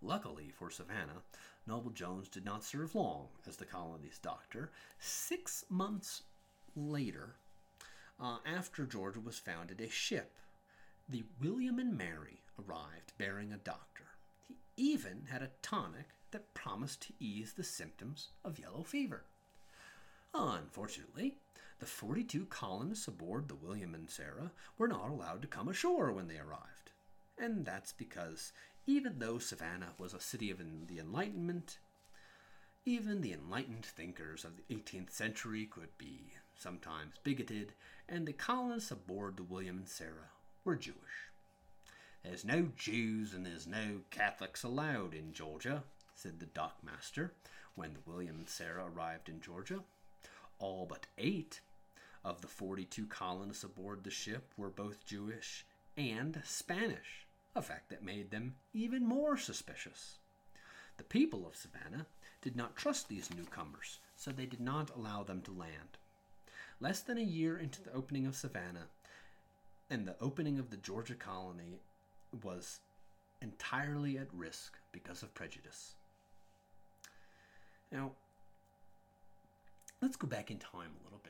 Luckily for Savannah, Noble Jones did not serve long as the colony's doctor. 6 months later, after Georgia was founded, a ship, the William and Mary, arrived bearing a doctor. He even had a tonic that promised to ease the symptoms of yellow fever. Unfortunately, the 42 colonists aboard the William and Sarah were not allowed to come ashore when they arrived. And that's because even though Savannah was a city of the Enlightenment, even the enlightened thinkers of the 18th century could be sometimes bigoted, and the colonists aboard the William and Sarah were Jewish. "There's no Jews and there's no Catholics allowed in Georgia," said the dockmaster when the William and Sarah arrived in Georgia. All but 8 Of the 42 colonists aboard the ship were both Jewish and Spanish, a fact that made them even more suspicious. The people of Savannah did not trust these newcomers, so they did not allow them to land. Less than a year into the opening of Savannah, and the opening of the Georgia colony was entirely at risk because of prejudice. Now, let's go back in time a little bit.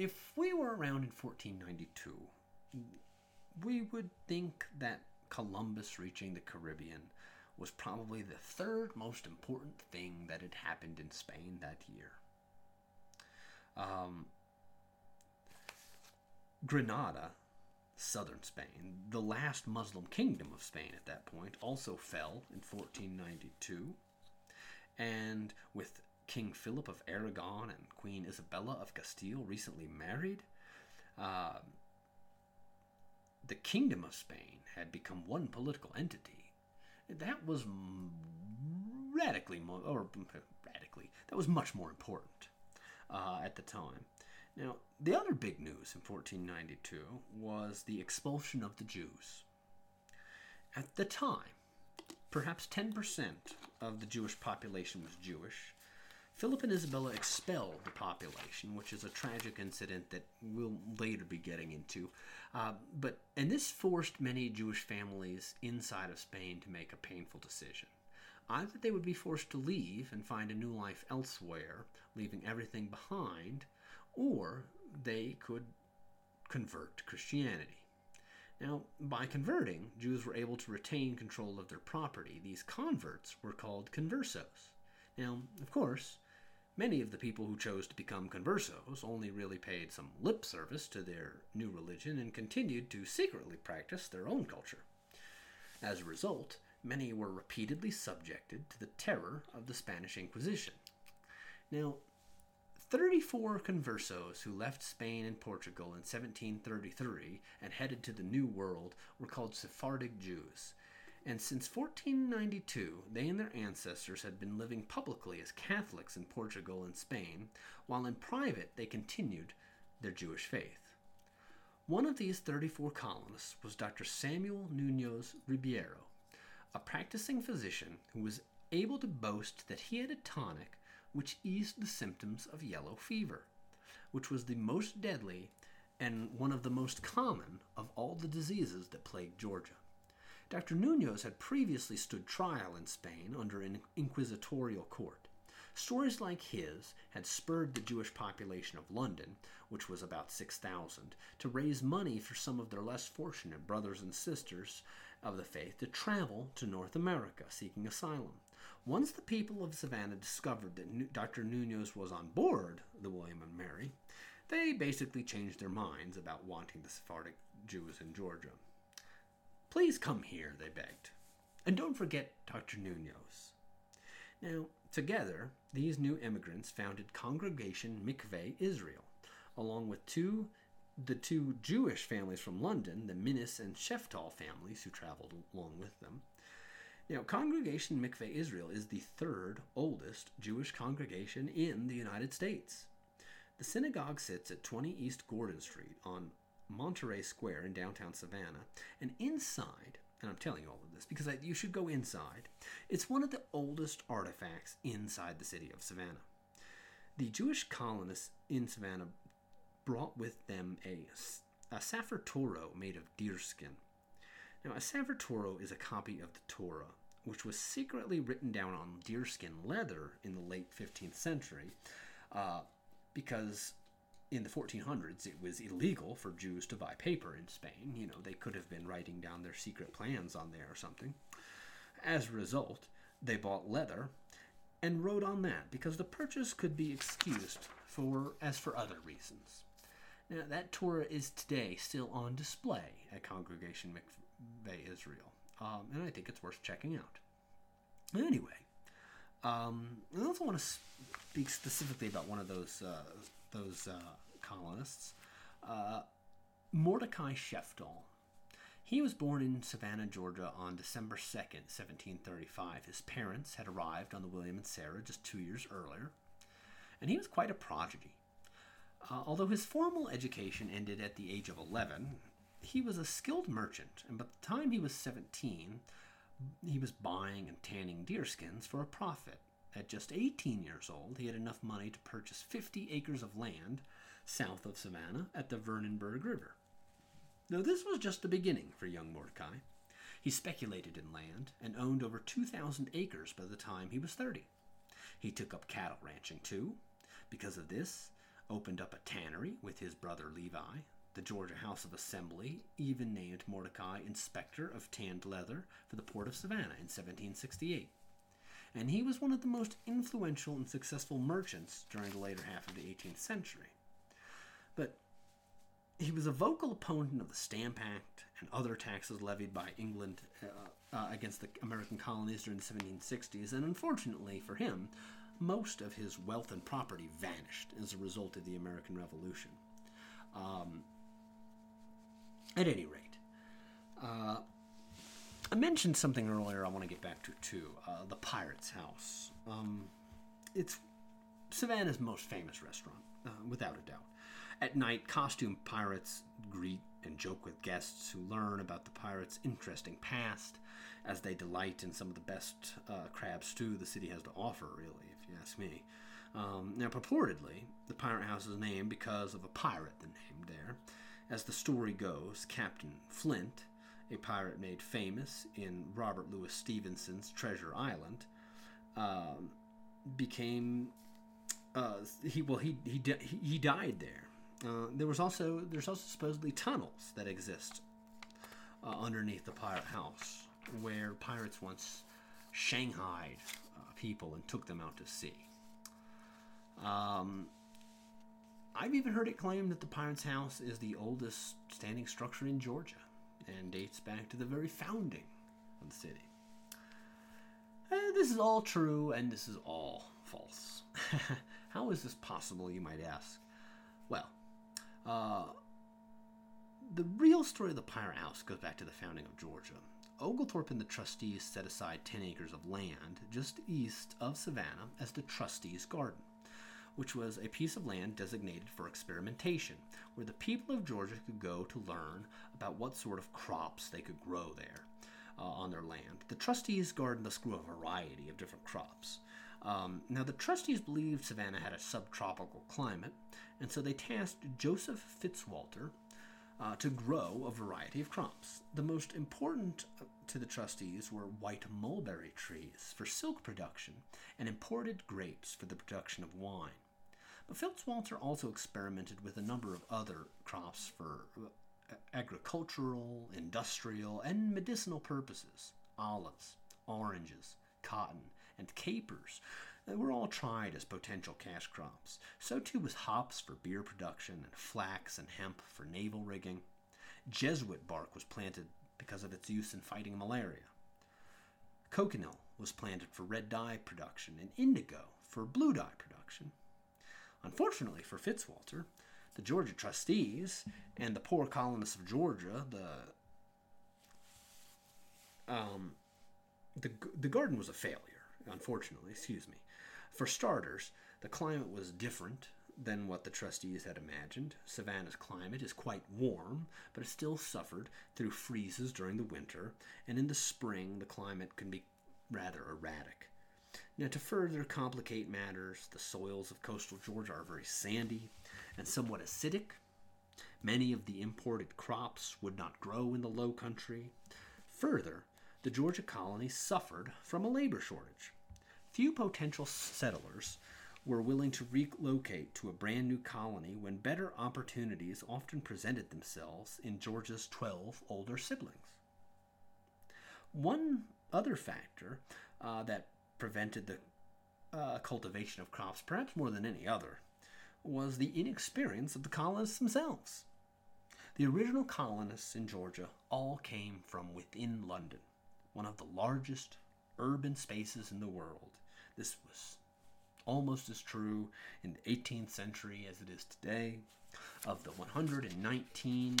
If we were around in 1492, we would think that Columbus reaching the Caribbean was probably the third most important thing that had happened in Spain that year. Granada, southern Spain, the last Muslim kingdom of Spain at that point, also fell in 1492. And with King Philip of Aragon and Queen Isabella of Castile recently married, the kingdom of Spain had become one political entity. That was that was much more important at the time. Now, the other big news in 1492 was the expulsion of the Jews. At the time, perhaps 10% of the Jewish population was Jewish. Philip and Isabella expelled the population, which is a tragic incident that we'll later be getting into. And this forced many Jewish families inside of Spain to make a painful decision. Either they would be forced to leave and find a new life elsewhere, leaving everything behind, or they could convert to Christianity. Now, by converting, Jews were able to retain control of their property. These converts were called conversos. Now, of course, many of the people who chose to become conversos only really paid some lip service to their new religion and continued to secretly practice their own culture. As a result, many were repeatedly subjected to the terror of the Spanish Inquisition. Now, 34 conversos who left Spain and Portugal in 1733 and headed to the New World were called Sephardic Jews, and since 1492, they and their ancestors had been living publicly as Catholics in Portugal and Spain, while in private they continued their Jewish faith. One of these 34 colonists was Dr. Samuel Núñez Ribeiro, a practicing physician who was able to boast that he had a tonic which eased the symptoms of yellow fever, which was the most deadly and one of the most common of all the diseases that plagued Georgia. Dr. Núñez had previously stood trial in Spain under an inquisitorial court. Stories like his had spurred the Jewish population of London, which was about 6,000, to raise money for some of their less fortunate brothers and sisters of the faith to travel to North America seeking asylum. Once the people of Savannah discovered that Dr. Núñez was on board the William and Mary, they basically changed their minds about wanting the Sephardic Jews in Georgia. "Please come here," they begged. "And don't forget Dr. Núñez." Now, together, these new immigrants founded Congregation Mikveh Israel, along with the two Jewish families from London, the Minnis and Sheftal families who traveled along with them. Now, Congregation Mikveh Israel is the third oldest Jewish congregation in the United States. The synagogue sits at 20 East Gordon Street on Monterey Square in downtown Savannah, and inside, and I'm telling you all of this because you should go inside, it's one of the oldest artifacts inside the city of Savannah. The Jewish colonists in Savannah brought with them a Sefer Torah made of deerskin. Now, a Sefer Torah is a copy of the Torah, which was secretly written down on deerskin leather in the late 15th century, because in the 1400s, it was illegal for Jews to buy paper in Spain. You know, they could have been writing down their secret plans on there or something. As a result, they bought leather and wrote on that because the purchase could be excused for other reasons. Now, that Torah is today still on display at Congregation Mikveh Israel, and I think it's worth checking out. Anyway, I also want to speak specifically about one of those colonists, Mordecai Sheftal. He was born in Savannah, Georgia on December 2nd, 1735. His parents had arrived on the William and Sarah just 2 years earlier, and he was quite a prodigy. Although his formal education ended at the age of 11, he was a skilled merchant, and by the time he was 17, he was buying and tanning deerskins for a profit. At just 18 years old, he had enough money to purchase 50 acres of land south of Savannah at the Vernonburg River. Now, this was just the beginning for young Mordecai. He speculated in land and owned over 2,000 acres by the time he was 30. He took up cattle ranching, too. Because of this, opened up a tannery with his brother Levi. The Georgia House of Assembly even named Mordecai Inspector of Tanned Leather for the Port of Savannah in 1768. And he was one of the most influential and successful merchants during the later half of the 18th century. But he was a vocal opponent of the Stamp Act and other taxes levied by England against the American colonies during the 1760s, and unfortunately for him, most of his wealth and property vanished as a result of the American Revolution. At any rate, I mentioned something earlier I want to get back to, too. The Pirate's House. It's Savannah's most famous restaurant, without a doubt. At night, costumed pirates greet and joke with guests who learn about the pirates' interesting past as they delight in some of the best crab stew the city has to offer, really, if you ask me. Now, purportedly, the Pirate House is named because of a pirate named there. As the story goes, Captain Flint, a pirate made famous in Robert Louis Stevenson's Treasure Island, became he died there. There's also supposedly tunnels that exist underneath the Pirate House where pirates once shanghaied people and took them out to sea. I've even heard it claimed that the Pirate's House is the oldest standing structure in Georgia, and dates back to the very founding of the city. This is all true, and this is all false. How is this possible, you might ask? Well, the real story of the Pirate House goes back to the founding of Georgia. Oglethorpe and the trustees set aside 10 acres of land just east of Savannah as the trustees' garden, which was a piece of land designated for experimentation, where the people of Georgia could go to learn about what sort of crops they could grow there on their land. The trustees' garden thus grew a variety of different crops. Now, the trustees believed Savannah had a subtropical climate, and so they tasked Joseph Fitzwalter to grow a variety of crops. The most important to the trustees were white mulberry trees for silk production and imported grapes for the production of wine. But Fitzwalter also experimented with a number of other crops for agricultural, industrial, and medicinal purposes. Olives, oranges, cotton, and capers. They were all tried as potential cash crops. So too was hops for beer production and flax and hemp for naval rigging. Jesuit bark was planted because of its use in fighting malaria. Cochineal was planted for red dye production and indigo for blue dye production. Unfortunately for Fitzwalter, the Georgia trustees and the poor colonists of Georgia, the garden was a failure, unfortunately, For starters, the climate was different than what the trustees had imagined. Savannah's climate is quite warm, but it still suffered through freezes during the winter, and in the spring the climate can be rather erratic. Now, to further complicate matters, the soils of coastal Georgia are very sandy and somewhat acidic. Many of the imported crops would not grow in the low country. Further, the Georgia colony suffered from a labor shortage. Few potential settlers were willing to relocate to a brand new colony when better opportunities often presented themselves in Georgia's 12 older siblings. One other factor that prevented the cultivation of crops, perhaps more than any other, was the inexperience of the colonists themselves. The original colonists in Georgia all came from within London, one of the largest urban spaces in the world. This was almost as true in the 18th century as it is today. Of the 119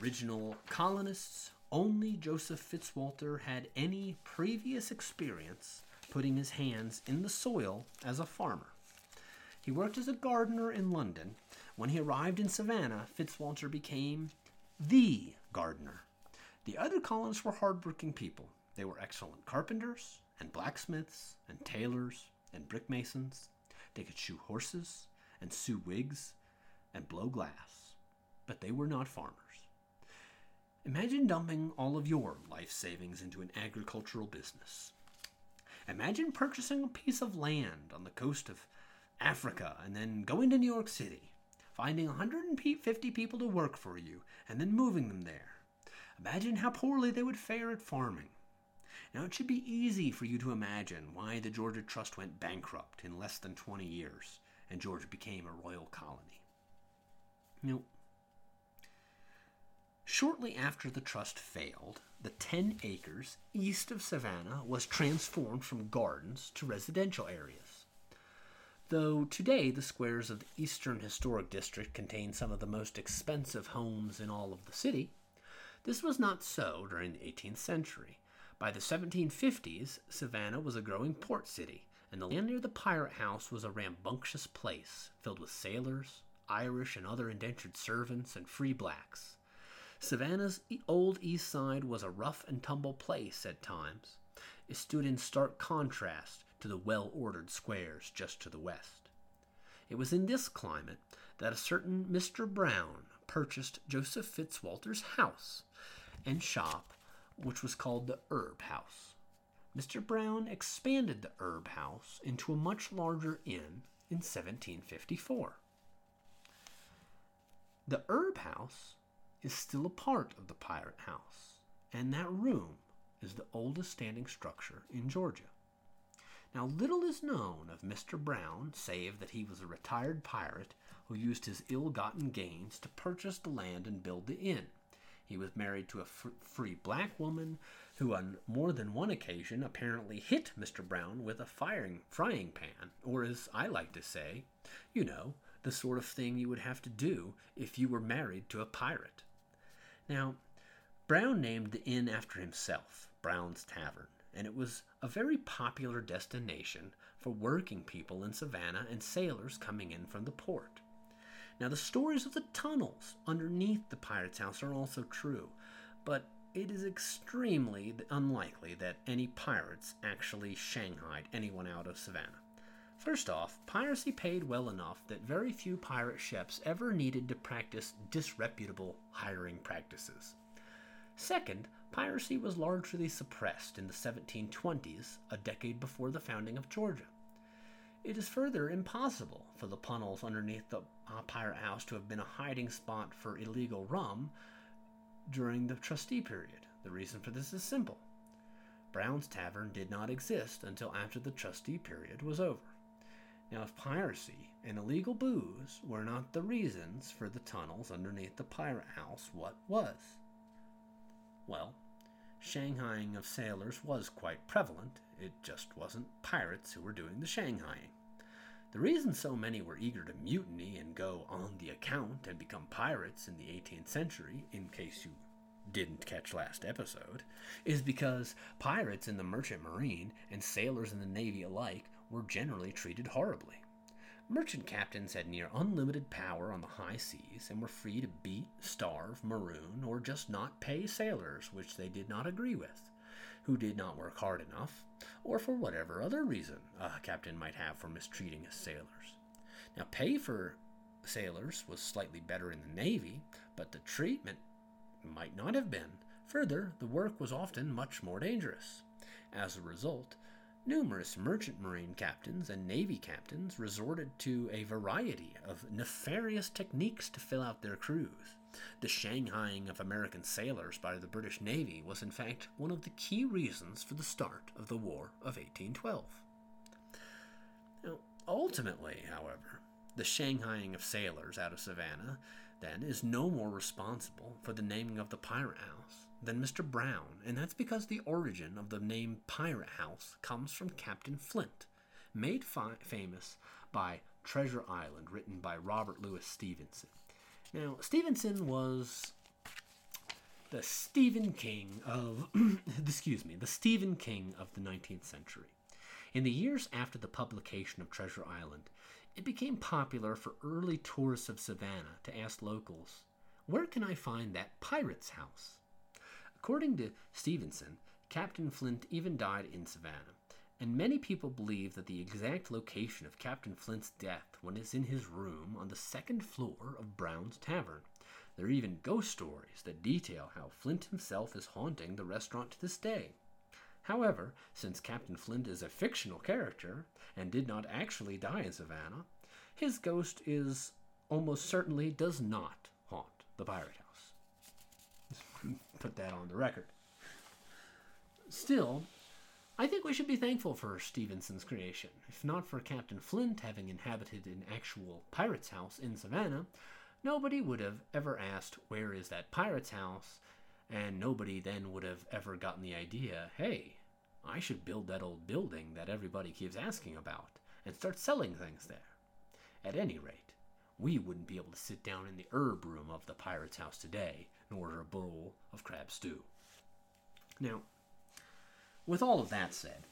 original colonists, only Joseph Fitzwalter had any previous experience putting his hands in the soil as a farmer. He worked as a gardener in London. When he arrived in Savannah, Fitzwalter became the gardener. The other colonists were hard-working people. They were excellent carpenters and blacksmiths and tailors and brickmasons. They could shoe horses and sew wigs and blow glass. But they were not farmers. Imagine dumping all of your life savings into an agricultural business. Imagine purchasing a piece of land on the coast of Africa and then going to New York City, finding 150 people to work for you, and then moving them there. Imagine how poorly they would fare at farming. Now, it should be easy for you to imagine why the Georgia Trust went bankrupt in less than 20 years, and Georgia became a royal colony. Now, shortly after the Trust failed, the 10 acres east of Savannah was transformed from gardens to residential areas. Though today the squares of the Eastern Historic District contain some of the most expensive homes in all of the city, this was not so during the 18th century. By the 1750s, Savannah was a growing port city, and the land near the Pirate House was a rambunctious place filled with sailors, Irish and other indentured servants, and free blacks. Savannah's old east side was a rough-and-tumble place at times. It stood in stark contrast to the well-ordered squares just to the west. It was in this climate that a certain Mr. Brown purchased Joseph Fitzwalter's house and shop, which was called the Herb House. Mr. Brown expanded the Herb House into a much larger inn in 1754. The Herb House is still a part of the Pirate House, and that room is the oldest standing structure in Georgia. Now, little is known of Mr. Brown, save that he was a retired pirate who used his ill-gotten gains to purchase the land and build the inn. He was married to a free black woman who on more than one occasion apparently hit Mr. Brown with a frying pan, or as I like to say, you know, the sort of thing you would have to do if you were married to a pirate. Now, Brown named the inn after himself, Brown's Tavern, and it was a very popular destination for working people in Savannah and sailors coming in from the port. Now, the stories of the tunnels underneath the Pirate's House are also true, but it is extremely unlikely that any pirates actually shanghaied anyone out of Savannah. First off, piracy paid well enough that very few pirate ships ever needed to practice disreputable hiring practices. Second, piracy was largely suppressed in the 1720s, a decade before the founding of Georgia. It is further impossible for the tunnels underneath the Pirate House to have been a hiding spot for illegal rum during the trustee period. The reason for this is simple. Brown's Tavern did not exist until after the trustee period was over. Now, if piracy and illegal booze were not the reasons for the tunnels underneath the Pirate House, what was? Well, shanghaiing of sailors was quite prevalent. It just wasn't pirates who were doing the shanghaiing. The reason so many were eager to mutiny and go on the account and become pirates in the 18th century, in case you didn't catch last episode, is because pirates in the merchant marine and sailors in the navy alike were generally treated horribly. Merchant captains had near unlimited power on the high seas and were free to beat, starve, maroon, or just not pay sailors, which they did not agree with, who did not work hard enough, or for whatever other reason a captain might have for mistreating his sailors. Now, pay for sailors was slightly better in the Navy, but the treatment might not have been. Further, the work was often much more dangerous. As a result, numerous merchant marine captains and Navy captains resorted to a variety of nefarious techniques to fill out their crews. The shanghaiing of American sailors by the British Navy was in fact one of the key reasons for the start of the War of 1812. Now, ultimately, however, the shanghaiing of sailors out of Savannah then is no more responsible for the naming of the Pirate House than Mr. Brown, and that's because the origin of the name Pirate House comes from Captain Flint, made famous by Treasure Island, written by Robert Louis Stevenson. Now, Stevenson was the Stephen King of the Stephen King of the 19th century. In the years after the publication of Treasure Island, It became popular for early tourists of Savannah to ask locals, "Where can I find that Pirate's House?" According to Stevenson, Captain Flint even died in Savannah, and many people believe that the exact location of Captain Flint's death was in his room on the second floor of Brown's Tavern. There are even ghost stories that detail how Flint himself is haunting the restaurant to this day. However, since Captain Flint is a fictional character and did not actually die in Savannah, his ghost is almost certainly does not haunt the Pirate House. Put that on the record. Still, I think we should be thankful for Stevenson's creation. If not for Captain Flint having inhabited an actual pirate's house in Savannah, nobody would have ever asked, "Where is that pirate's house?" And nobody then would have ever gotten the idea, "Hey, I should build that old building that everybody keeps asking about and start selling things there." At any rate, we wouldn't be able to sit down in the herb room of the Pirate's House today and order a bowl of crab stew. Now, with all of that said,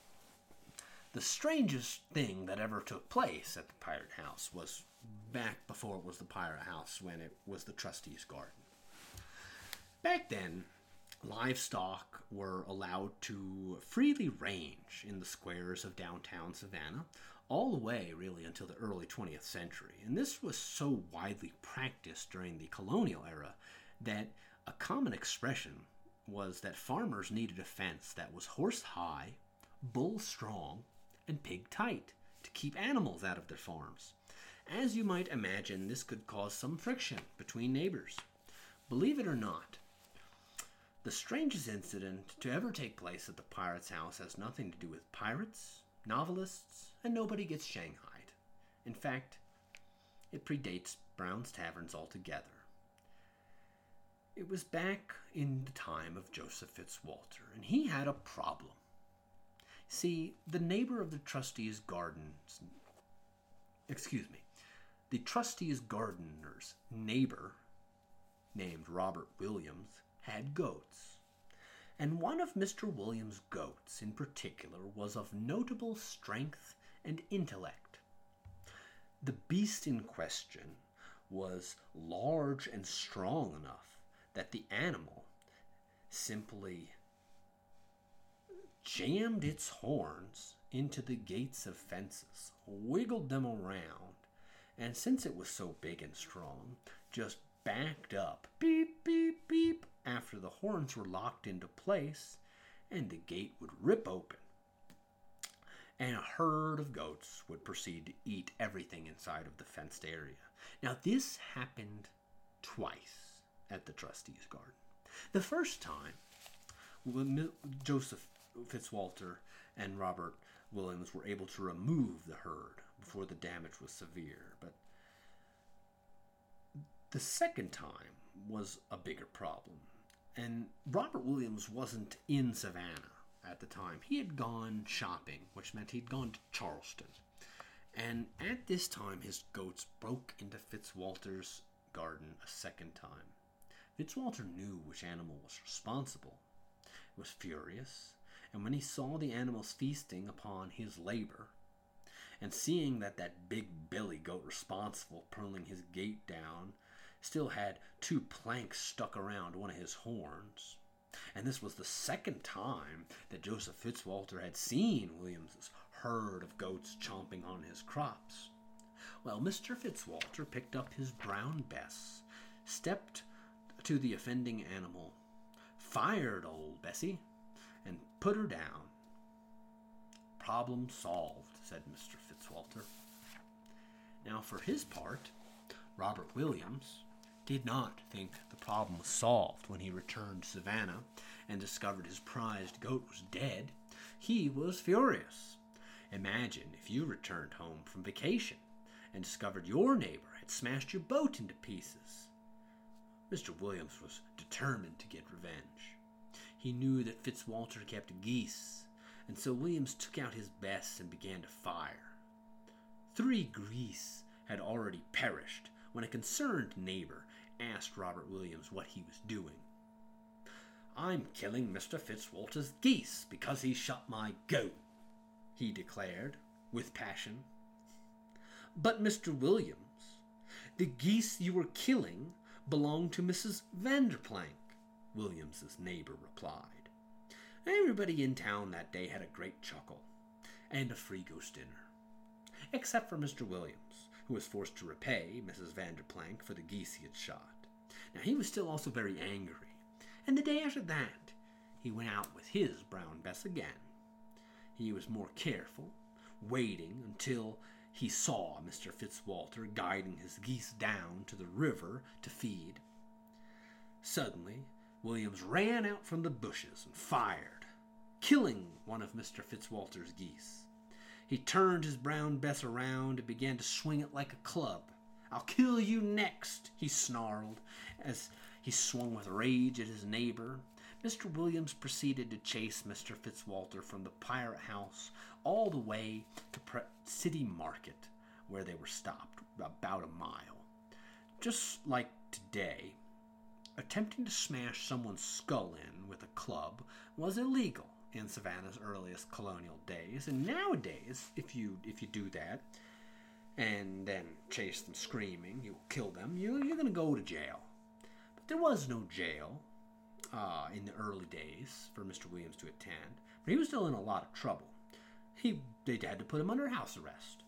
the strangest thing that ever took place at the Pirate House was back before it was the Pirate House, when it was the Trustees' Garden. Back then, livestock were allowed to freely range in the squares of downtown Savannah, all the way really until the early 20th century. And this was so widely practiced during the colonial era that a common expression was that farmers needed a fence that was horse high, bull strong, and pig tight to keep animals out of their farms. As you might imagine, this could cause some friction between neighbors. Believe it or not, the strangest incident to ever take place at the Pirate's House has nothing to do with pirates, novelists, and nobody gets shanghaied. In fact, it predates Brown's Taverns altogether. It was back in the time of Joseph Fitzwalter, and he had a problem. See, the Trustees' Gardener's neighbor, named Robert Williams, had goats. And one of Mr. Williams' goats in particular was of notable strength and intellect. The beast in question was large and strong enough that the animal simply jammed its horns into the gates of fences, wiggled them around, and since it was so big and strong, just backed up, beep, beep, beep, after the horns were locked into place, and the gate would rip open, and a herd of goats would proceed to eat everything inside of the fenced area. Now, this happened twice at the Trustees' Garden. The first time, when Joseph Fitzwalter and Robert Williams were able to remove the herd before the damage was severe, but the second time was a bigger problem, and Robert Williams wasn't in Savannah at the time. He had gone shopping, which meant he'd gone to Charleston, and at this time his goats broke into Fitzwalter's garden a second time. Fitzwalter knew which animal was responsible. He was furious, and when he saw the animals feasting upon his labor, and seeing that big billy goat responsible pulling his gate down still had two planks stuck around one of his horns, and this was the second time that Joseph Fitzwalter had seen Williams's herd of goats chomping on his crops. Well, Mr. Fitzwalter picked up his Brown Bess, stepped to the offending animal, fired old Bessie, and put her down. "Problem solved," said Mr. Fitzwalter. Now, for his part, Robert Williams did not think the problem was solved when he returned to Savannah and discovered his prized goat was dead. He was furious. Imagine if you returned home from vacation and discovered your neighbor had smashed your boat into pieces. Mr. Williams was determined to get revenge. He knew that Fitzwalter kept geese, and so Williams took out his best and began to fire. 3 geese had already perished when a concerned neighbor asked Robert Williams what he was doing. "I'm killing Mr. Fitzwalter's geese because he shot my goat," he declared with passion. But, Mr. Williams, the geese you were killing belonged to Mrs. Vanderplank, Williams's neighbor replied. Everybody in town that day had a great chuckle and a free goose dinner, except for Mr. Williams, who was forced to repay Mrs. Vanderplank for the geese he had shot. Now, he was still also very angry, and the day after that, he went out with his Brown Bess again. He was more careful, waiting until he saw Mr. Fitzwalter guiding his geese down to the river to feed. Suddenly, Williams ran out from the bushes and fired, killing one of Mr. Fitzwalter's geese. He turned his Brown Bess around and began to swing it like a club. "I'll kill you next," he snarled, as he swung with rage at his neighbor. Mr. Williams proceeded to chase Mr. Fitzwalter from the Pirate House all the way to City Market, where they were stopped about a mile. Just like today, attempting to smash someone's skull in with a club was illegal in Savannah's earliest colonial days, and nowadays, if you do that and then chase them screaming, you kill them, you're going to go to jail. But there was no jail in the early days for Mr. Williams to attend, but he was still in a lot of trouble. They had to put him under house arrest.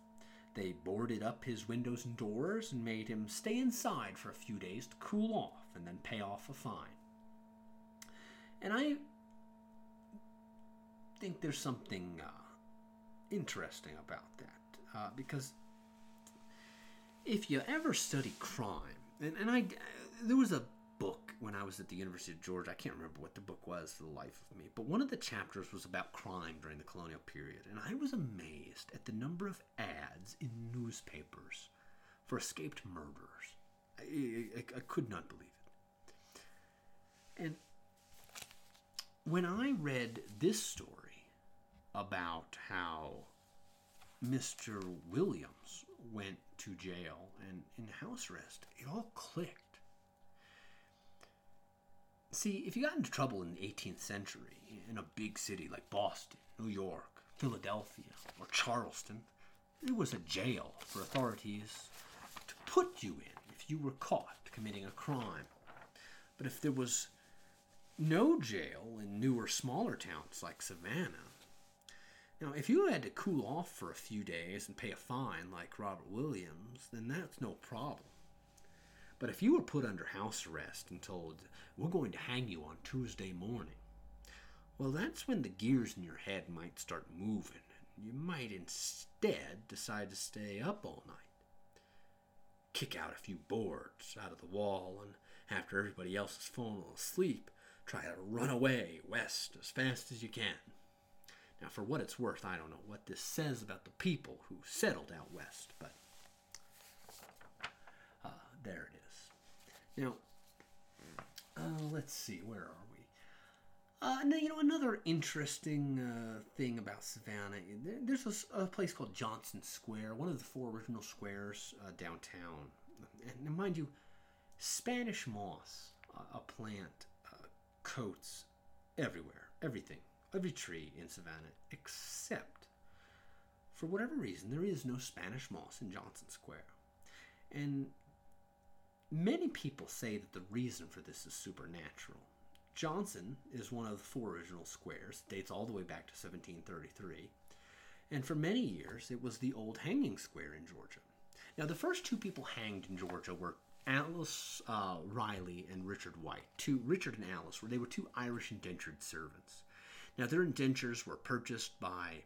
They boarded up his windows and doors and made him stay inside for a few days to cool off and then pay off a fine. And I think there's something interesting about that, because if you ever study crime, and there was a book when I was at the University of Georgia, I can't remember what the book was for the life of me, but one of the chapters was about crime during the colonial period, and I was amazed at the number of ads in newspapers for escaped murderers. I could not believe it. And when I read this story about how Mr. Williams went to jail and in house arrest, it all clicked. See, if you got into trouble in the 18th century in a big city like Boston, New York, Philadelphia, or Charleston, there was a jail for authorities to put you in if you were caught committing a crime. But if there was no jail in newer, smaller towns like Savannah, now if you had to cool off for a few days and pay a fine like Robert Williams, then that's no problem. But if you were put under house arrest and told, "We're going to hang you on Tuesday morning," well, that's when the gears in your head might start moving, and you might instead decide to stay up all night, kick out a few boards out of the wall, and after everybody else has fallen asleep, try to run away west as fast as you can. Now, for what it's worth, I don't know what this says about the people who settled out west, but there it is. Now, let's see, where are we? Now, another interesting thing about Savannah, there's a place called Johnson Square, one of the four original squares downtown. And mind you, Spanish moss, a plant, coats everywhere, everything, every tree in Savannah, except, for whatever reason, there is no Spanish moss in Johnson Square. And many people say that the reason for this is supernatural. Johnson is one of the four original squares, dates all the way back to 1733, and for many years it was the old hanging square in Georgia. Now, the first two people hanged in Georgia were Alice Riley and Richard White. Richard and Alice, they were two Irish indentured servants. Now, their indentures were purchased by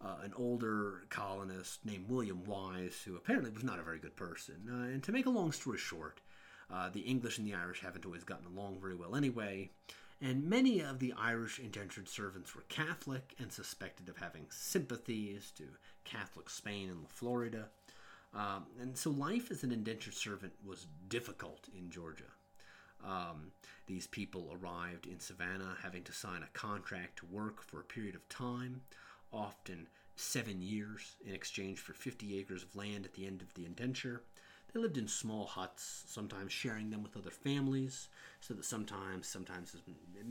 an older colonist named William Wise, who apparently was not a very good person. And to make a long story short, the English and the Irish haven't always gotten along very well anyway, and many of the Irish indentured servants were Catholic and suspected of having sympathies to Catholic Spain and Florida. And so life as an indentured servant was difficult in Georgia. These people arrived in Savannah having to sign a contract to work for a period of time, often 7 years, in exchange for 50 acres of land at the end of the indenture. They lived in small huts, sometimes sharing them with other families, so that sometimes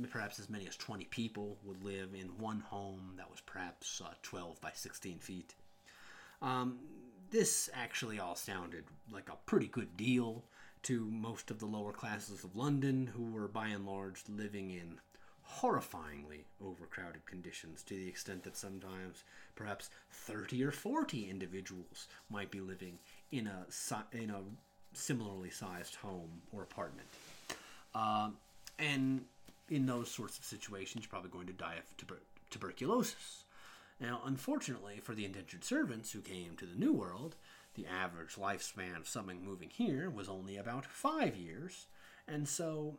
perhaps as many as 20 people would live in one home that was perhaps 12 by 16 feet. This actually all sounded like a pretty good deal to most of the lower classes of London, who were by and large living in horrifyingly overcrowded conditions, to the extent that sometimes perhaps 30 or 40 individuals might be living in a similarly sized home or apartment. And in those sorts of situations, you're probably going to die of tuberculosis. Now, unfortunately for the indentured servants who came to the New World, the average lifespan of someone moving here was only about 5 years, and so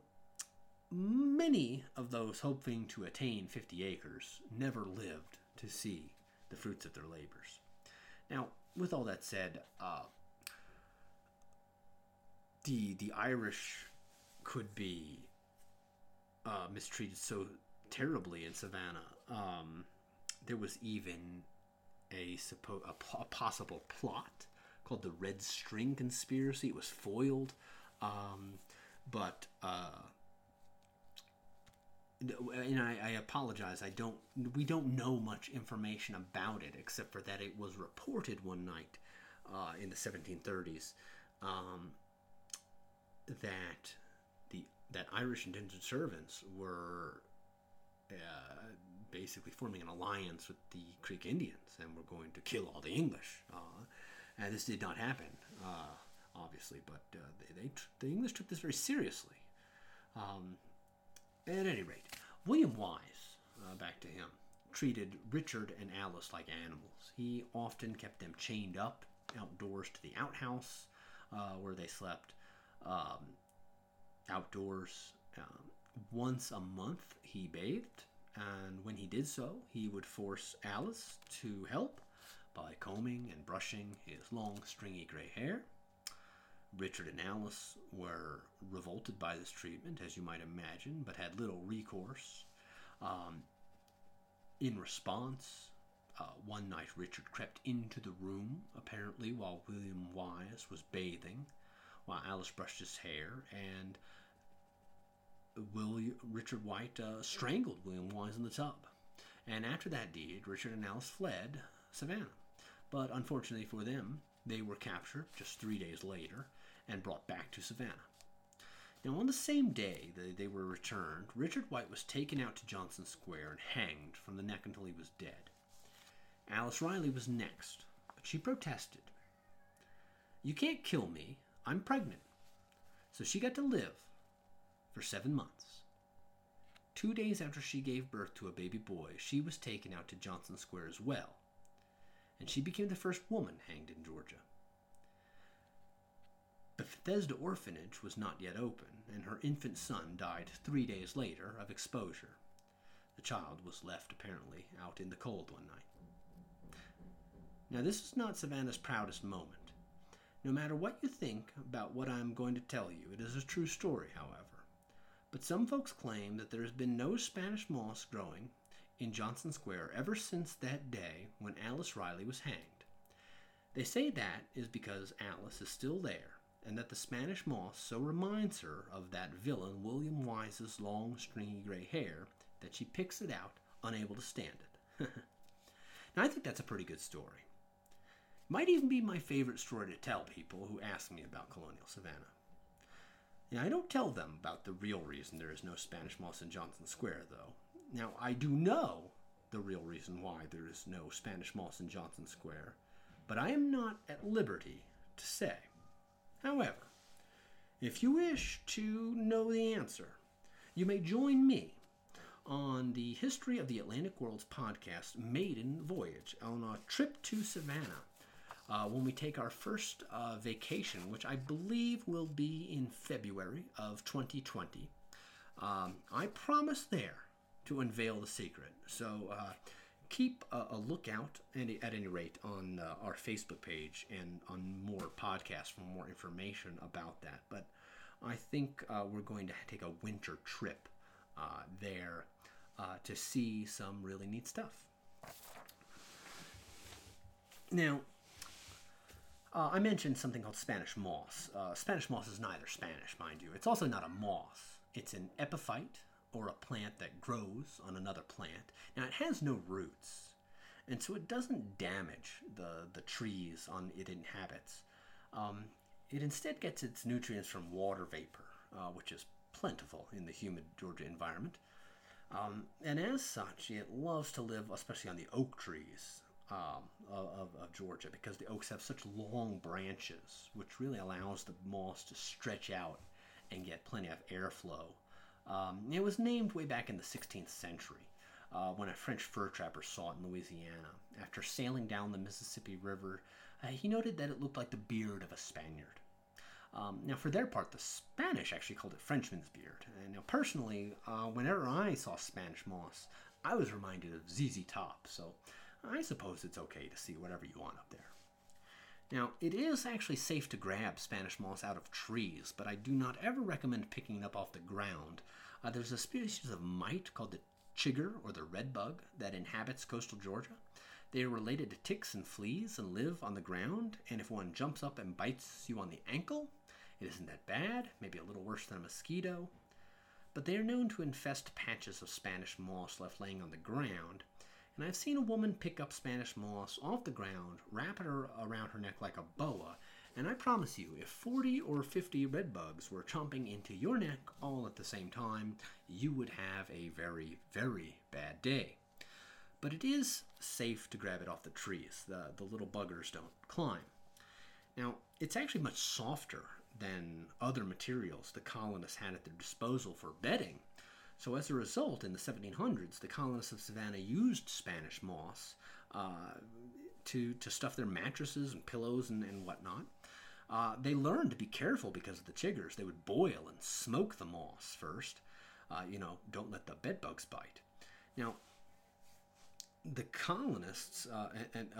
many of those hoping to attain 50 acres never lived to see the fruits of their labors. Now, with all that said, the Irish could be mistreated so terribly in Savannah. There was even a possible plot called the Red String Conspiracy. It was foiled, and I apologize. We don't know much information about it, except for that it was reported one night in the 1730s that Irish indentured servants were basically forming an alliance with the Creek Indians and were going to kill all the English. And this did not happen, obviously, but the English took this very seriously. At any rate, William Wise, back to him, treated Richard and Alice like animals. He often kept them chained up outdoors to the outhouse where they slept outdoors. Once a month, he bathed, and when he did so, he would force Alice to help by combing and brushing his long, stringy gray hair. Richard and Alice were revolted by this treatment, as you might imagine, but had little recourse. In response, one night Richard crept into the room, apparently while William Wise was bathing, while Alice brushed his hair, and Richard White strangled William Wise in the tub. And after that deed, Richard and Alice fled Savannah. But unfortunately for them, they were captured just 3 days later and brought back to Savannah. Now, on the same day that they were returned, Richard White was taken out to Johnson Square and hanged from the neck until he was dead. Alice Riley was next, but she protested. "You can't kill me. I'm pregnant." So she got to live for 7 months. 2 days after she gave birth to a baby boy, she was taken out to Johnson Square as well, and she became the first woman hanged in Georgia. The Bethesda orphanage was not yet open, and her infant son died 3 days later of exposure. The child was left, apparently, out in the cold one night. Now, this is not Savannah's proudest moment. No matter what you think about what I'm going to tell you, it is a true story, however. But some folks claim that there has been no Spanish moss growing in Johnson Square ever since that day when Alice Riley was hanged. They say that is because Alice is still there, and that the Spanish moss so reminds her of that villain William Wise's long, stringy gray hair that she picks it out, unable to stand it. Now, I think that's a pretty good story. It might even be my favorite story to tell people who ask me about colonial Savannah. Now, I don't tell them about the real reason there is no Spanish moss in Johnson Square, though. Now, I do know the real reason why there is no Spanish moss in Johnson Square, but I am not at liberty to say. However, if you wish to know the answer, you may join me on the History of the Atlantic World's podcast, Maiden Voyage, on a trip to Savannah. When we take our first vacation, which I believe will be in February of 2020, I promise there to unveil the secret. So keep a lookout, at any rate, on our Facebook page and on more podcasts for more information about that. But I think we're going to take a winter trip there to see some really neat stuff. Now, I mentioned something called Spanish moss. Spanish moss is neither Spanish, mind you. It's also not a moss. It's an epiphyte, or a plant that grows on another plant. Now, it has no roots, and so it doesn't damage the trees on it inhabits. It instead gets its nutrients from water vapor, which is plentiful in the humid Georgia environment. And as such, it loves to live, especially on the oak trees of Georgia, because the oaks have such long branches, which really allows the moss to stretch out and get plenty of airflow. It was named way back in the 16th century when a French fur trapper saw it in Louisiana. After sailing down the Mississippi River, he noted that it looked like the beard of a Spaniard. Now, for their part, the Spanish actually called it Frenchman's beard. And now, personally, whenever I saw Spanish moss, I was reminded of ZZ Top, so I suppose it's okay to see whatever you want up there. Now, it is actually safe to grab Spanish moss out of trees, but I do not ever recommend picking it up off the ground. There's a species of mite called the chigger, or the red bug, that inhabits coastal Georgia. They are related to ticks and fleas and live on the ground, and if one jumps up and bites you on the ankle, it isn't that bad, maybe a little worse than a mosquito, but they are known to infest patches of Spanish moss left laying on the ground, and I've seen a woman pick up Spanish moss off the ground, wrap it around her neck like a boa, and I promise you, if 40 or 50 red bugs were chomping into your neck all at the same time, you would have a very, very bad day. But it is safe to grab it off the trees. The little buggers don't climb. Now, it's actually much softer than other materials the colonists had at their disposal for bedding. So as a result, in the 1700s, the colonists of Savannah used Spanish moss to stuff their mattresses and pillows and whatnot. They learned to be careful because of the chiggers. They would boil and smoke the moss first. Don't let the bedbugs bite. Now, the colonists The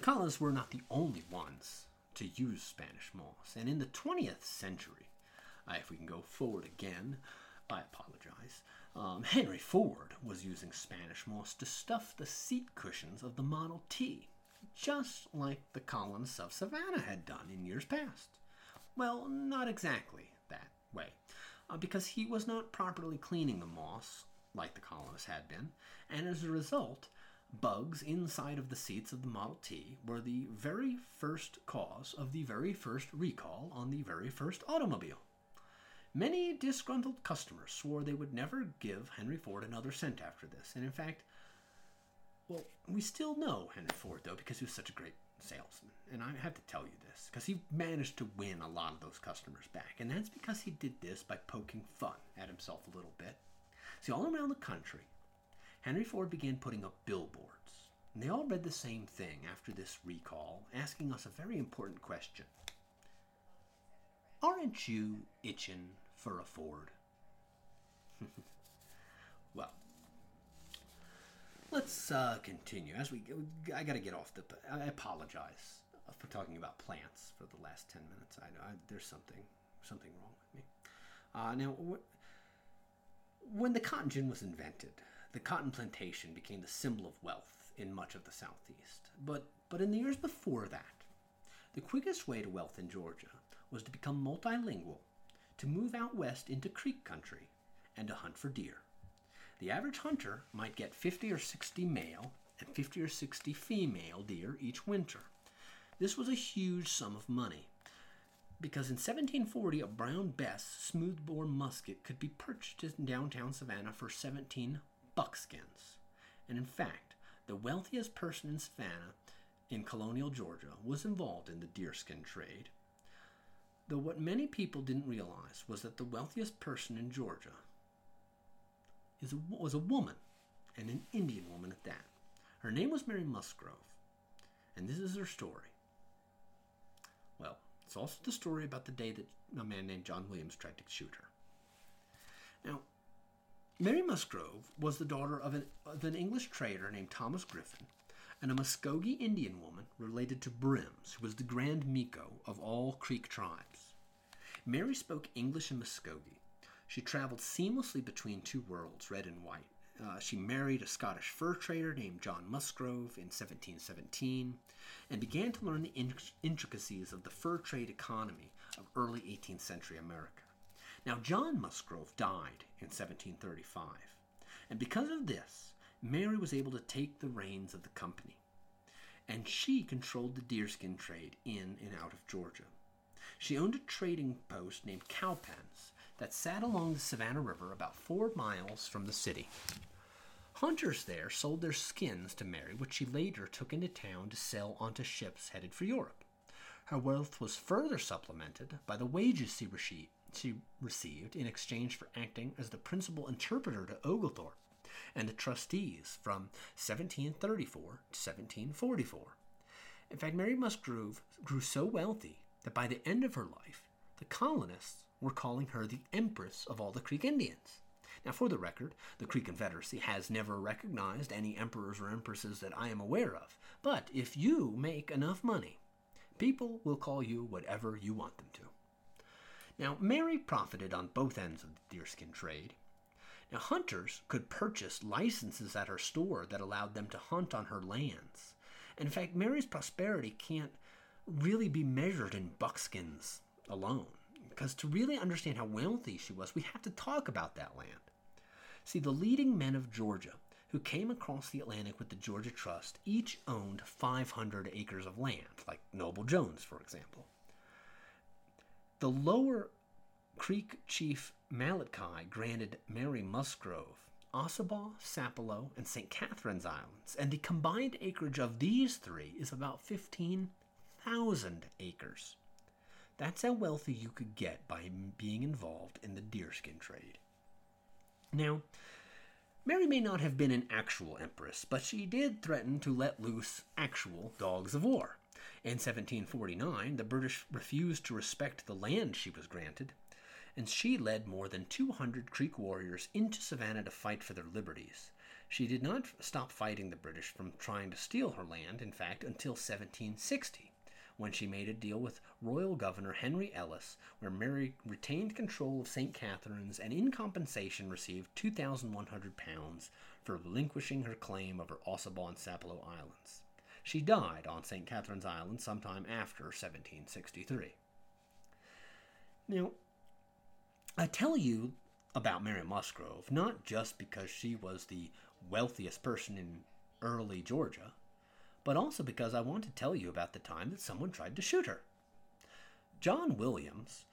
colonists were not the only ones to use Spanish moss. And in the 20th century, if we can go forward again, I apologize, Henry Ford was using Spanish moss to stuff the seat cushions of the Model T, just like the colonists of Savannah had done in years past. Well, not exactly that way, because he was not properly cleaning the moss like the colonists had been, and as a result, bugs inside of the seats of the Model T were the very first cause of the very first recall on the very first automobile. Many disgruntled customers swore they would never give Henry Ford another cent after this, and in fact, well, we still know Henry Ford, though, because he was such a great salesman, and I have to tell you this, because he managed to win a lot of those customers back, and that's because he did this by poking fun at himself a little bit. See, all around the country, Henry Ford began putting up billboards, and they all read the same thing after this recall, asking us a very important question. Aren't you itching for a Ford? Well, let's continue. I gotta get off the. I apologize for talking about plants for the last 10 minutes. I know there's something wrong with me. When the cotton gin was invented, the cotton plantation became the symbol of wealth in much of the Southeast. But in the years before that, the quickest way to wealth in Georgia was to become multilingual, to move out west into Creek country, and to hunt for deer. The average hunter might get 50 or 60 male and 50 or 60 female deer each winter. This was a huge sum of money, because in 1740 a Brown Bess smoothbore musket could be purchased in downtown Savannah for 17 buckskins. And in fact, the wealthiest person in Savannah in colonial Georgia was involved in the deerskin trade. Though what many people didn't realize was that the wealthiest person in Georgia was a woman, and an Indian woman at that. Her name was Mary Musgrove, and this is her story. Well, it's also the story about the day that a man named John Williams tried to shoot her. Now, Mary Musgrove was the daughter of an English trader named Thomas Griffin, and a Muscogee Indian woman related to Brims, who was the Grand Miko of all Creek tribes. Mary spoke English and Muscogee. She traveled seamlessly between two worlds, red and white, She married a Scottish fur trader named John Musgrove in 1717 and began to learn the intricacies of the fur trade economy of early 18th century America. Now, John Musgrove died in 1735, and because of this, Mary was able to take the reins of the company, and she controlled the deerskin trade in and out of Georgia. She owned a trading post named Cowpens that sat along the Savannah River about 4 miles from the city. Hunters there sold their skins to Mary, which she later took into town to sell onto ships headed for Europe. Her wealth was further supplemented by the wages she received in exchange for acting as the principal interpreter to Oglethorpe and the trustees from 1734 to 1744. In fact, Mary Musgrove grew so wealthy that by the end of her life, the colonists were calling her the Empress of all the Creek Indians. Now, for the record, the Creek Confederacy has never recognized any emperors or empresses that I am aware of. But if you make enough money, people will call you whatever you want them to. Now, Mary profited on both ends of the deerskin trade. Now, hunters could purchase licenses at her store that allowed them to hunt on her lands. And in fact, Mary's prosperity can't really be measured in buckskins alone, because to really understand how wealthy she was, we have to talk about that land. See, the leading men of Georgia who came across the Atlantic with the Georgia Trust each owned 500 acres of land, like Noble Jones, for example. The lower Creek chief Malachi granted Mary Musgrove Ossabaw, Sapelo, and St. Catherine's Islands, and the combined acreage of these three is about 15,000 acres. That's how wealthy you could get by being involved in the deerskin trade. Now, Mary may not have been an actual empress, but she did threaten to let loose actual dogs of war. In 1749, the British refused to respect the land she was granted, and she led more than 200 Creek warriors into Savannah to fight for their liberties. She did not stop fighting the British from trying to steal her land, in fact, until 1760. When she made a deal with Royal Governor Henry Ellis, where Mary retained control of St. Catherine's and in compensation received 2,100 pounds for relinquishing her claim over Ossabaw and Sapelo Islands. She died on St. Catherine's Island sometime after 1763. Now, I tell you about Mary Musgrove not just because she was the wealthiest person in early Georgia, but also because I want to tell you about the time that someone tried to shoot her. John Williams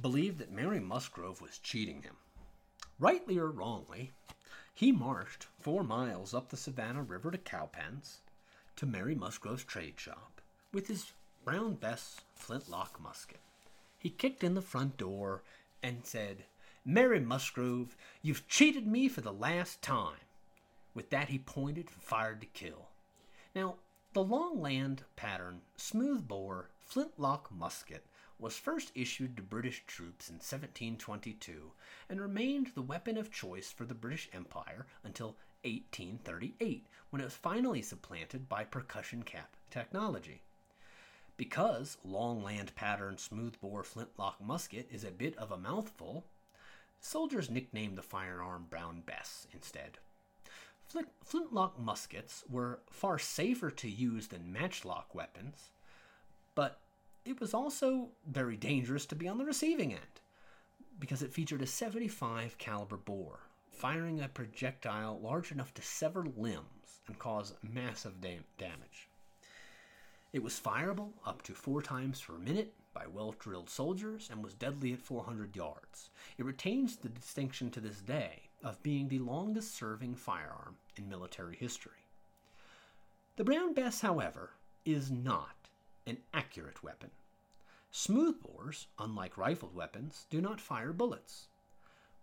believed that Mary Musgrove was cheating him. Rightly or wrongly, he marched 4 miles up the Savannah River to Cowpens, to Mary Musgrove's trade shop, with his Brown Bess flintlock musket. He kicked in the front door and said, "Mary Musgrove, you've cheated me for the last time." With that, he pointed and fired to kill. Now, the long-land pattern, smoothbore, flintlock musket was first issued to British troops in 1722 and remained the weapon of choice for the British Empire until 1838, when it was finally supplanted by percussion cap technology. Because long-land pattern, smoothbore, flintlock musket is a bit of a mouthful, soldiers nicknamed the firearm Brown Bess instead. Flintlock muskets were far safer to use than matchlock weapons, but it was also very dangerous to be on the receiving end because it featured a .75 caliber bore, firing a projectile large enough to sever limbs and cause massive damage. It was fireable up to 4 times per minute by well-drilled soldiers and was deadly at 400 yards. It retains the distinction to this day of being the longest-serving firearm in military history. The Brown Bess, however, is not an accurate weapon. Smoothbores, unlike rifled weapons, do not fire bullets.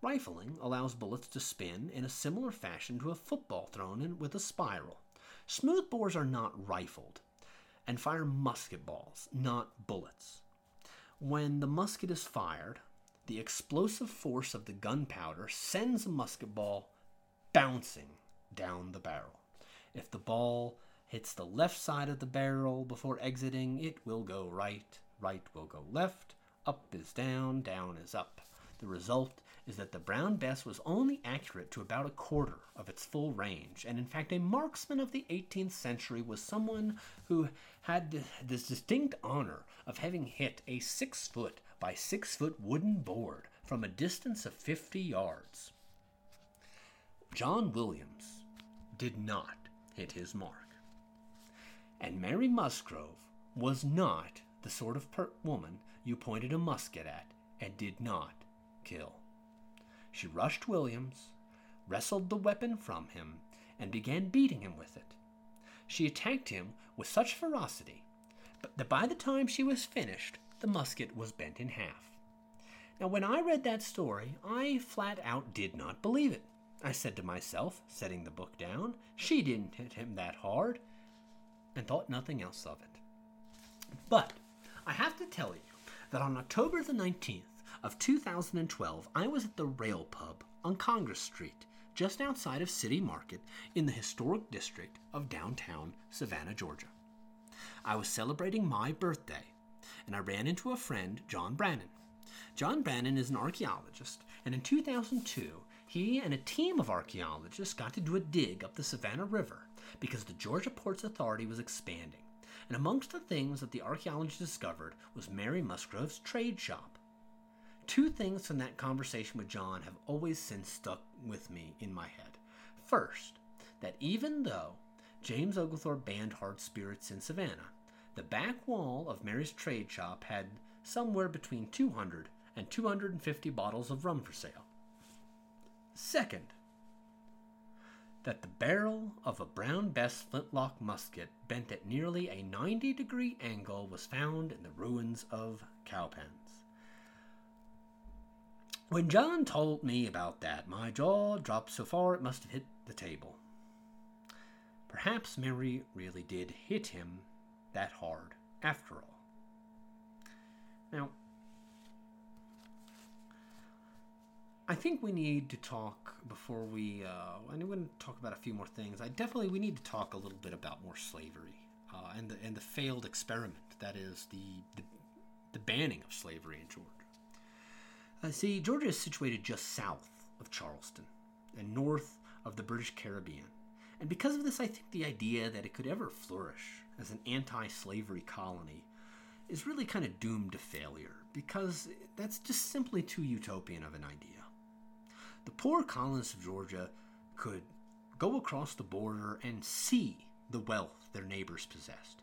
Rifling allows bullets to spin in a similar fashion to a football thrown in with a spiral. Smoothbores are not rifled and fire musket balls, not bullets. When the musket is fired, the explosive force of the gunpowder sends the musket ball bouncing down the barrel. If the ball hits the left side of the barrel before exiting, it will go right, right will go left, up is down is up. The result is that the Brown Bess was only accurate to about a quarter of its full range, and in fact a marksman of the 18th century was someone who had this distinct honor of having hit a 6-foot by 6-foot wooden board from a distance of 50 yards. John Williams did not hit his mark, and Mary Musgrove was not the sort of woman you pointed a musket at and did not kill. She rushed Williams, wrestled the weapon from him, and began beating him with it. She attacked him with such ferocity that by the time she was finished, the musket was bent in half. Now, when I read that story, I flat out did not believe it. I said to myself, setting the book down, she didn't hit him that hard, and thought nothing else of it. But I have to tell you that on October the 19th of 2012, I was at the Rail Pub on Congress Street, just outside of City Market in the historic district of downtown Savannah, Georgia. I was celebrating my birthday, and I ran into a friend, John Brannon. John Brannon is an archaeologist, and in 2002, he and a team of archaeologists got to do a dig up the Savannah River because the Georgia Ports Authority was expanding. And amongst the things that the archaeologists discovered was Mary Musgrove's trade shop. Two things from that conversation with John have always since stuck with me in my head. First, that even though James Oglethorpe banned hard spirits in Savannah, the back wall of Mary's trade shop had somewhere between 200 and 250 bottles of rum for sale. Second, that the barrel of a Brown Bess flintlock musket bent at nearly a 90-degree angle was found in the ruins of Cowpens. When John told me about that, my jaw dropped so far it must have hit the table. Perhaps Mary really did hit him that hard after all. Now, I think we need to talk before we... I'm going to talk about a few more things. We need to talk a little bit about more slavery and the failed experiment that is the banning of slavery in Georgia. See, Georgia is situated just south of Charleston and north of the British Caribbean, and because of this, I think the idea that it could ever flourish as an anti-slavery colony is really kind of doomed to failure because that's just simply too utopian of an idea. The poor colonists of Georgia could go across the border and see the wealth their neighbors possessed.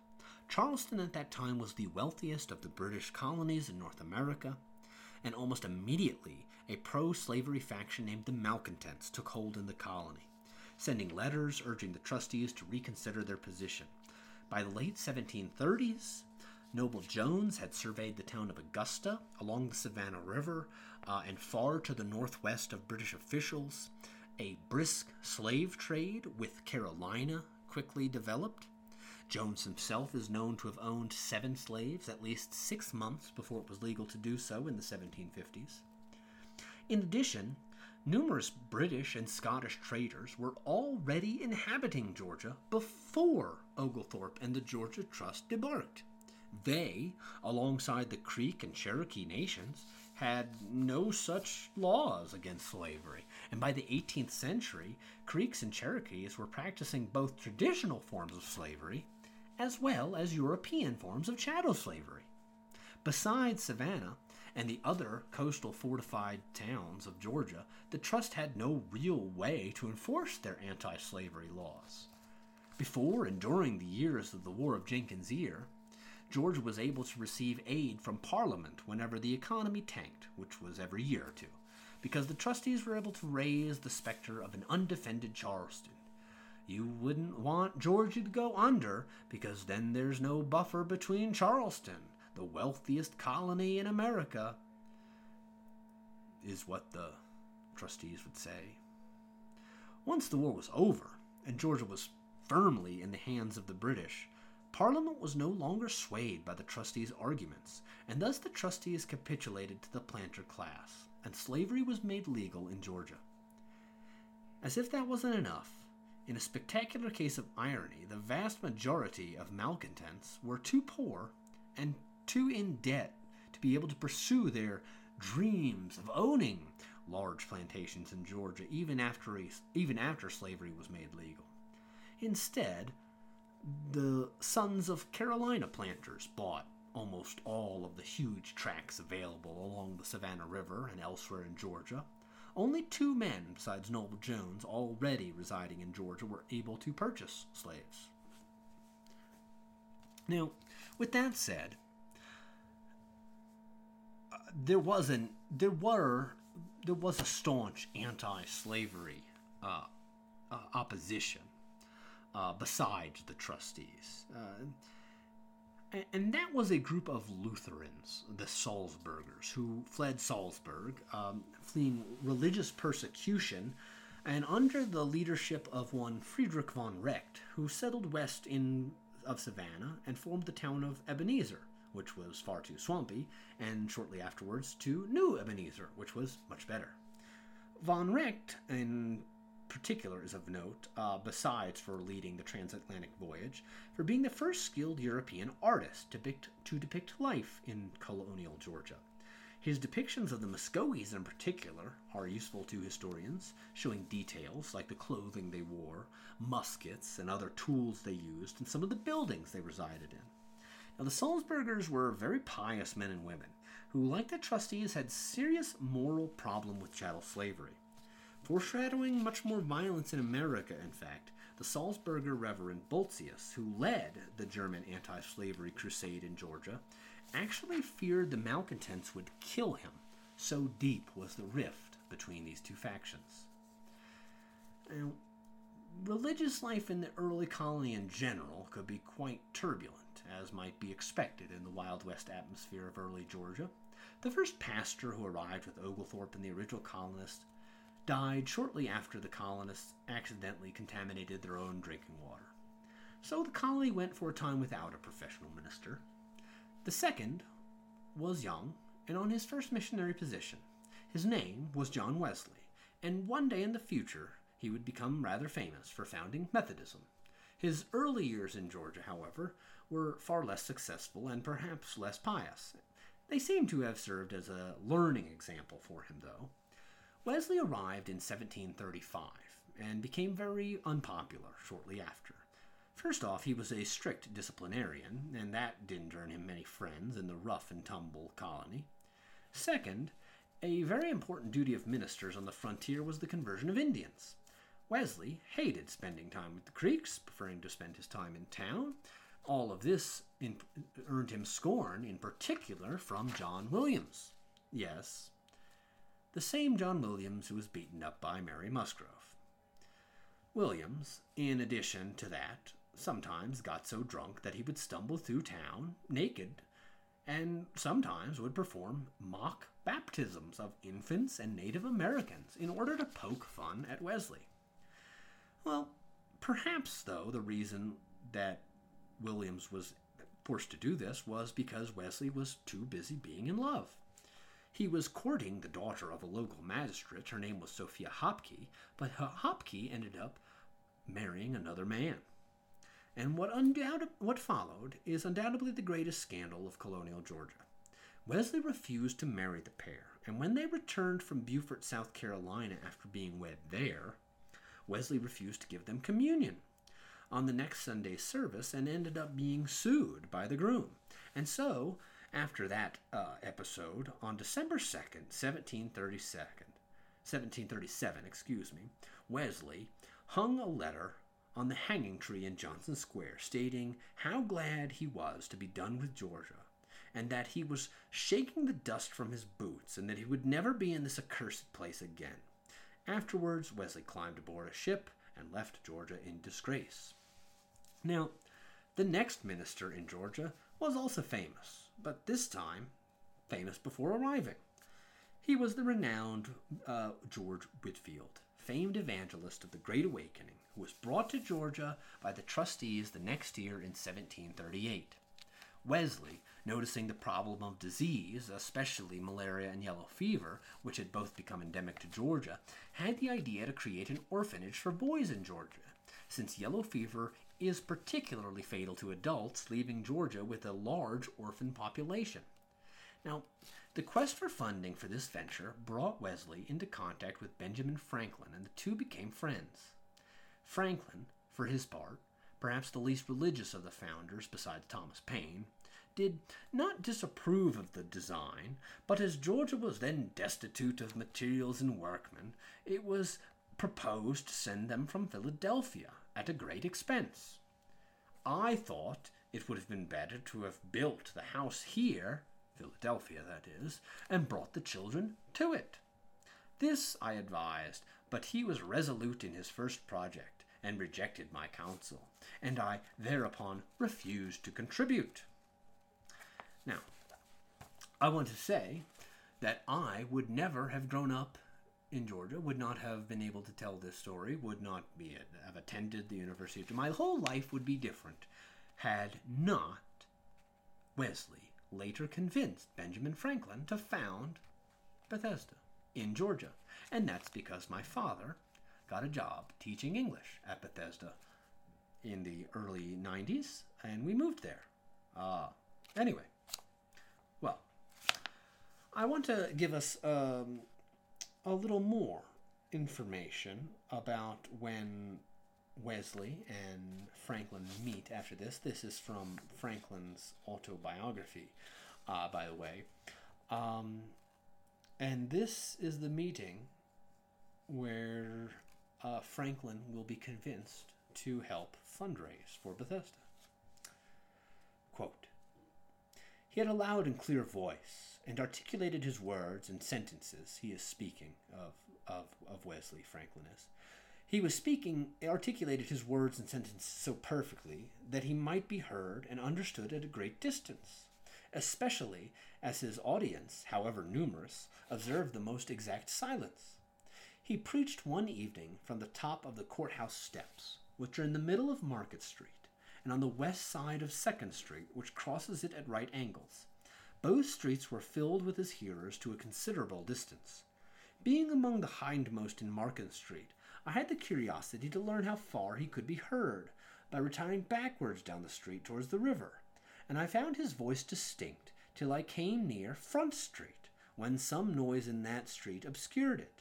Charleston at that time was the wealthiest of the British colonies in North America, and almost immediately a pro-slavery faction named the Malcontents took hold in the colony, sending letters urging the trustees to reconsider their position. By the late 1730s, Noble Jones had surveyed the town of Augusta along the Savannah River and far to the northwest of British officials. A brisk slave trade with Carolina quickly developed. Jones himself is known to have owned 7 slaves at least 6 months before it was legal to do so in the 1750s. In addition, numerous British and Scottish traders were already inhabiting Georgia before Oglethorpe and the Georgia Trust debarked. They, alongside the Creek and Cherokee nations, had no such laws against slavery, and by the 18th century, Creeks and Cherokees were practicing both traditional forms of slavery as well as European forms of chattel slavery. Besides Savannah and the other coastal fortified towns of Georgia, the Trust had no real way to enforce their anti-slavery laws. Before and during the years of the War of Jenkins' Ear, Georgia was able to receive aid from Parliament whenever the economy tanked, which was every year or two, because the trustees were able to raise the specter of an undefended Charleston. You wouldn't want Georgia to go under, because then there's no buffer between Charleston, the wealthiest colony in America, is what the trustees would say. Once the war was over, and Georgia was firmly in the hands of the British, Parliament was no longer swayed by the trustees' arguments, and thus the trustees capitulated to the planter class, and slavery was made legal in Georgia. As if that wasn't enough, in a spectacular case of irony, the vast majority of malcontents were too poor and too in debt to be able to pursue their dreams of owning large plantations in Georgia even after slavery was made legal. Instead, the sons of Carolina planters bought almost all of the huge tracts available along the Savannah River and elsewhere in Georgia. Only two men, besides Noble Jones, already residing in Georgia, were able to purchase slaves. Now, with that said, there was a staunch anti-slavery opposition besides the trustees. And that was a group of Lutherans, the Salzburgers, who fled Salzburg, fleeing religious persecution, and under the leadership of one Friedrich von Recht, who settled west of Savannah and formed the town of Ebenezer, which was far too swampy, and shortly afterwards to New Ebenezer, which was much better. Von Recht, in particular, is of note, besides for leading the transatlantic voyage, for being the first skilled European artist to depict life in colonial Georgia. His depictions of the Muscogees in particular are useful to historians, showing details like the clothing they wore, muskets, and other tools they used, and some of the buildings they resided in. Now, the Salzburgers were very pious men and women, who, like the trustees, had serious moral problem with chattel slavery. Foreshadowing much more violence in America, in fact, the Salzburger Reverend Boltzius, who led the German anti-slavery crusade in Georgia, actually feared the malcontents would kill him, so deep was the rift between these two factions. Now, religious life in the early colony in general could be quite turbulent, as might be expected in the Wild West atmosphere of early Georgia. The first pastor who arrived with Oglethorpe and the original colonists died shortly after the colonists accidentally contaminated their own drinking water. So the colony went for a time without a professional minister. The second was young and on his first missionary position. His name was John Wesley, and one day in the future he would become rather famous for founding Methodism. His early years in Georgia, however, were far less successful and perhaps less pious. They seem to have served as a learning example for him, though. Wesley arrived in 1735 and became very unpopular shortly after. First off, he was a strict disciplinarian, and that didn't earn him many friends in the rough-and-tumble colony. Second, a very important duty of ministers on the frontier was the conversion of Indians. Wesley hated spending time with the Creeks, preferring to spend his time in town. All of this earned him scorn, in particular from John Williams. Yes, the same John Williams who was beaten up by Mary Musgrove. Williams, in addition to that, sometimes got so drunk that he would stumble through town naked, and sometimes would perform mock baptisms of infants and Native Americans in order to poke fun at Wesley. Well, perhaps, though, the reason that Williams was forced to do this was because Wesley was too busy being in love. He was courting the daughter of a local magistrate. Her name was Sophia Hopke, but Hopke ended up marrying another man. And what followed is undoubtedly the greatest scandal of colonial Georgia. Wesley refused to marry the pair, and when they returned from Beaufort, South Carolina after being wed there, Wesley refused to give them communion on the next Sunday service and ended up being sued by the groom. And so, after that episode, on December 2nd, 1737, Wesley hung a letter on the hanging tree in Johnson Square stating how glad he was to be done with Georgia, and that he was shaking the dust from his boots and that he would never be in this accursed place again. Afterwards, Wesley climbed aboard a ship and left Georgia in disgrace. Now, the next minister in Georgia was also famous, but this time famous before arriving. He was the renowned George Whitefield, famed evangelist of the Great Awakening, who was brought to Georgia by the trustees the next year in 1738. Wesley, noticing the problem of disease, especially malaria and yellow fever, which had both become endemic to Georgia, had the idea to create an orphanage for boys in Georgia, since yellow fever is particularly fatal to adults, leaving Georgia with a large orphan population. Now, The quest for funding for this venture brought Wesley into contact with Benjamin Franklin, and the two became friends. Franklin, for his part, perhaps the least religious of the founders besides Thomas Paine, did not disapprove of the design, but as Georgia was then destitute of materials and workmen, it was proposed to send them from Philadelphia at a great expense. I thought it would have been better to have built the house here, Philadelphia that is, and brought the children to it. This I advised, but he was resolute in his first project, and rejected my counsel, and I thereupon refused to contribute. Now, I want to say that I would never have grown up in Georgia, would not have been able to tell this story, would not have attended the University of Georgia. My whole life would be different had not Wesley later convinced Benjamin Franklin to found Bethesda in Georgia. And that's because my father got a job teaching English at Bethesda in the early 90s, and we moved there. Anyway, well, I want to give us a little more information about when Wesley and Franklin meet after this. This is from Franklin's autobiography, by the way. And this is the meeting where Franklin will be convinced to help fundraise for Bethesda. Quote, "He had a loud and clear voice, and articulated his words and sentences." He is speaking of Wesley, Franklin is. "He was speaking, articulated his words and sentences so perfectly that he might be heard and understood at a great distance, especially as his audience, however numerous, observed the most exact silence. He preached one evening from the top of the courthouse steps, which are in the middle of Market Street, and on the west side of Second Street, which crosses it at right angles. Both streets were filled with his hearers to a considerable distance. Being among the hindmost in Market Street, I had the curiosity to learn how far he could be heard by retiring backwards down the street towards the river, and I found his voice distinct till I came near Front Street, when some noise in that street obscured it.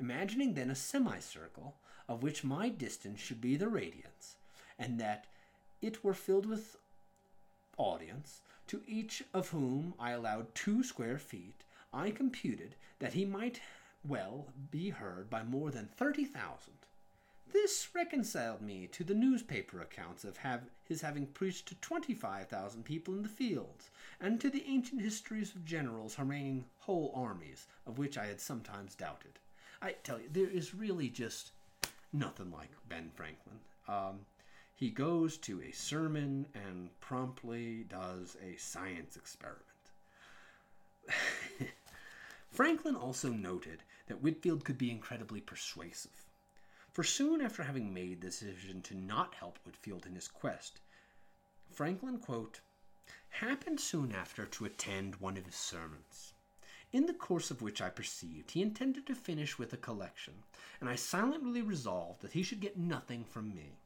Imagining then a semicircle, of which my distance should be the radius, and that it were filled with audience, to each of whom I allowed 2 square feet, I computed that he might well be heard by more than 30,000. This reconciled me to the newspaper accounts of his having preached to 25,000 people in the fields, and to the ancient histories of generals haranguing whole armies, of which I had sometimes doubted." I tell you, there is really just nothing like Ben Franklin. He goes to a sermon and promptly does a science experiment. Franklin also noted that Whitfield could be incredibly persuasive. For soon after having made the decision to not help Whitfield in his quest, Franklin, quote, "happened soon after to attend one of his sermons, in the course of which I perceived he intended to finish with a collection, and I silently resolved that he should get nothing from me.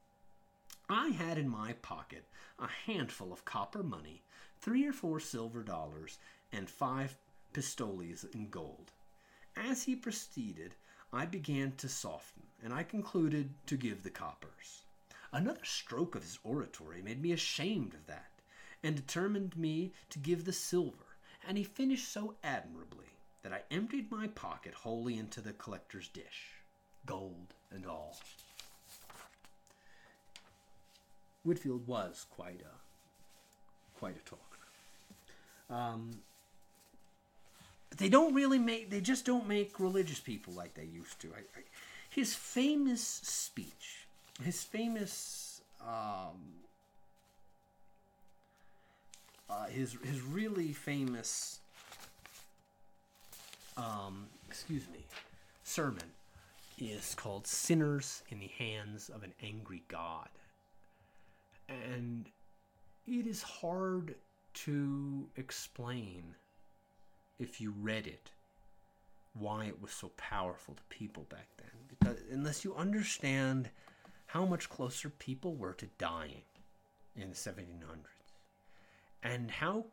I had in my pocket a handful of copper money, 3 or 4 silver dollars, and 5 pistoles in gold. As he proceeded, I began to soften, and I concluded to give the coppers. Another stroke of his oratory made me ashamed of that, and determined me to give the silver, and he finished so admirably that I emptied my pocket wholly into the collector's dish, gold and all." Whitfield was quite a talker. They don't really make, they just don't make religious people like they used to. His famous speech, his famous his really famous sermon is called "Sinners in the Hands of an Angry God," and it is hard to explain if you read it why it was so powerful to people back then, because unless you understand how much closer people were to dying in the 1700s, and how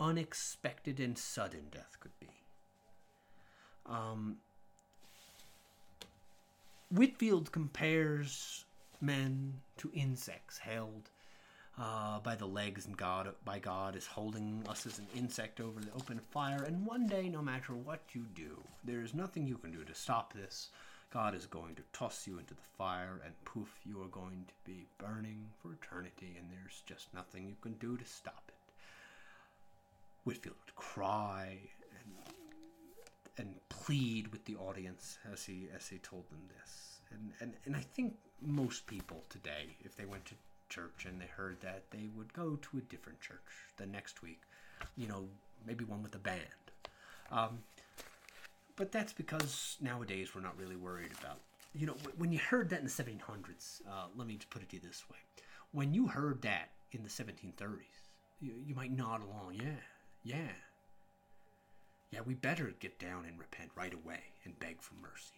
unexpected and sudden death could be. Whitfield compares men to insects held by the legs and God is holding us as an insect over the open fire, and one day, no matter what you do, there is nothing you can do to stop this. God is going to toss you into the fire, and poof, you are going to be burning for eternity, and there's just nothing you can do to stop it. Whitfield would cry and plead with the audience as he told them this. And I think most people today, if they went to church and they heard that, they would go to a different church the next week, maybe one with a band. But that's because nowadays we're not really worried about, when you heard that in the 1700s, let me just put it to you this way. When you heard that in the 1730s, you might nod along, yeah, we better get down and repent right away and beg for mercy,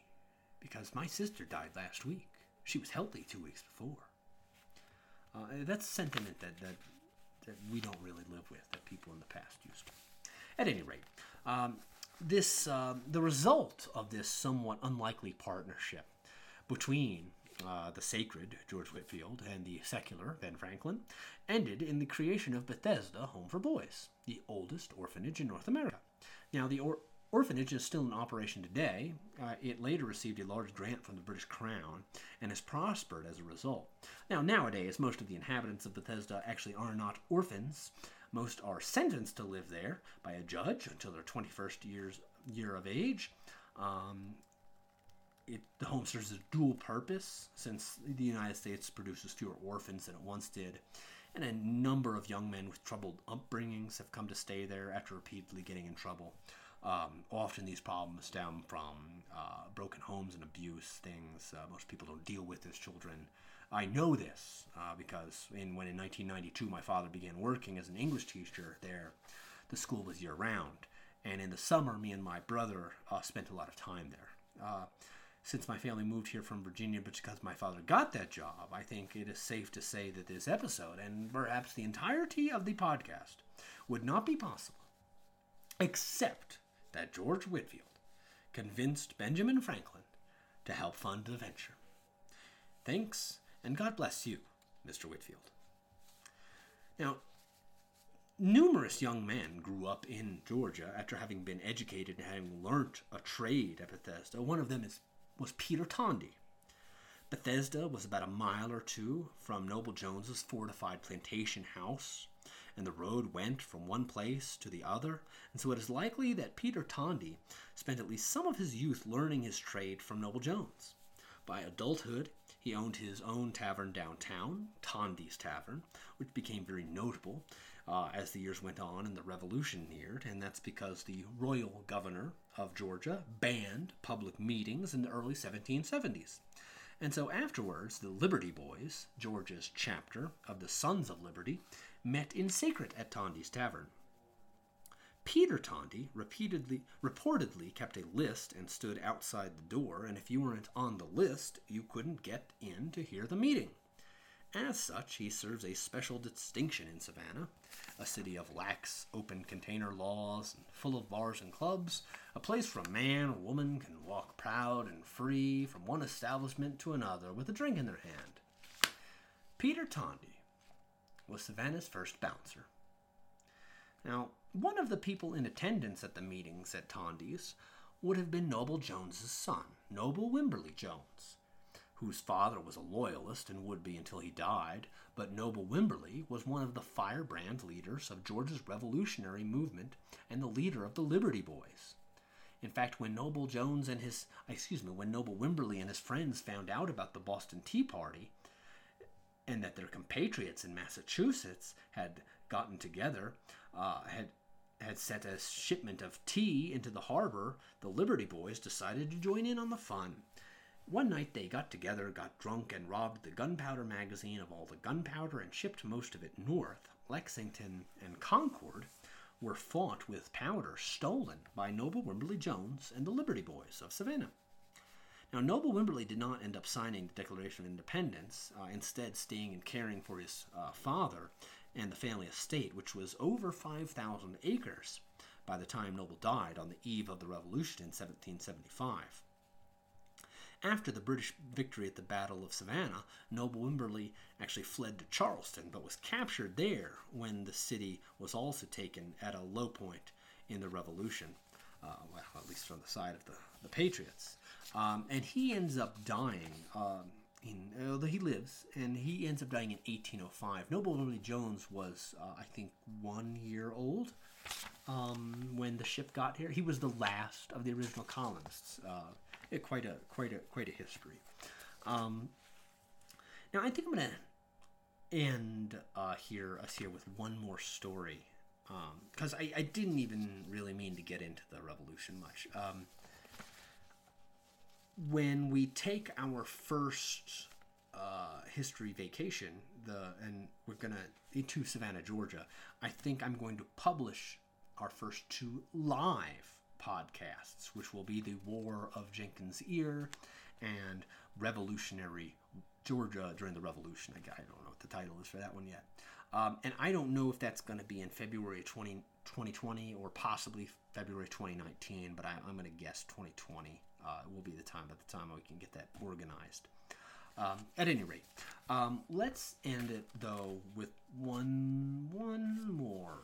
because my sister died last week. She was healthy 2 weeks before. That's a sentiment that we don't really live with, that people in the past used to. At any rate, the result of this somewhat unlikely partnership between the sacred George Whitefield and the secular Ben Franklin ended in the creation of Bethesda Home for Boys, the oldest orphanage in North America. Now, the orphanage is still in operation today. It later received a large grant from the British Crown and has prospered as a result. Now, nowadays, most of the inhabitants of Bethesda actually are not orphans. Most are sentenced to live there by a judge until their 21st year of age. The home serves a dual purpose, since the United States produces fewer orphans than it once did, and a number of young men with troubled upbringings have come to stay there after repeatedly getting in trouble. Often these problems stem from broken homes and abuse, things most people don't deal with as children. I know this because when in 1992 my father began working as an English teacher there, the school was year-round, and in the summer me and my brother spent a lot of time there. Since my family moved here from Virginia, but because my father got that job, I think it is safe to say that this episode, and perhaps the entirety of the podcast, would not be possible, except that George Whitefield convinced Benjamin Franklin to help fund the venture. Thanks, and God bless you, Mr. Whitefield. Now, numerous young men grew up in Georgia after having been educated and having learnt a trade at Bethesda. One of them was Peter Tondy. Bethesda was about a mile or two from Noble Jones's fortified plantation house, and the road went from one place to the other, and so it is likely that Peter Tondy spent at least some of his youth learning his trade from Noble Jones. By adulthood, he owned his own tavern downtown, Tondy's Tavern, which became very notable as the years went on and the Revolution neared, and that's because the royal governor of Georgia banned public meetings in the early 1770s. And so afterwards, the Liberty Boys, Georgia's chapter of the Sons of Liberty, met in secret at Tondy's Tavern. Peter Tondy reportedly kept a list and stood outside the door, and if you weren't on the list, you couldn't get in to hear the meeting. As such, he serves a special distinction in Savannah, a city of lax open container laws and full of bars and clubs, a place where a man or woman can walk proud and free from one establishment to another with a drink in their hand. Peter Tondy was Savannah's first bouncer. Now, one of the people in attendance at the meetings at Tondy's would have been Noble Jones's son, Noble Wimberly Jones, whose father was a loyalist and would be until he died, but Noble Wimberly was one of the firebrand leaders of Georgia's revolutionary movement and the leader of the Liberty Boys. In fact, when Noble Wimberly and his friends found out about the Boston Tea Party and that their compatriots in Massachusetts had gotten together, had sent a shipment of tea into the harbor, the Liberty Boys decided to join in on the fun. One night they got together, got drunk, and robbed the gunpowder magazine of all the gunpowder and shipped most of it north. Lexington and Concord were fought with powder stolen by Noble Wimberly Jones and the Liberty Boys of Savannah. Now, Noble Wimberly did not end up signing the Declaration of Independence, instead staying and caring for his father and the family estate, which was over 5,000 acres by the time Noble died on the eve of the Revolution in 1775. After the British victory at the Battle of Savannah, Noble Wimberly actually fled to Charleston, but was captured there when the city was also taken at a low point in the Revolution, well, at least from the side of the Patriots. And he ends up dying, he lives, and he ends up dying in 1805. Noble Wimberly Jones was, I think, 1 year old when the ship got here. He was the last of the original colonists. Quite a history. Now I think I'm going to end us here with one more story, because I didn't even really mean to get into the Revolution much. When we take our first history vacation, and we're gonna into Savannah, Georgia. I think I'm going to publish our first two live podcasts, which will be the War of Jenkins' Ear and Revolutionary Georgia During the Revolution. I don't know what the title is for that one yet. And I don't know if that's going to be in February 2020 or possibly February 2019, but I'm going to guess 2020 will be the time, by the time we can get that organized. At any rate, let's end it though with one more.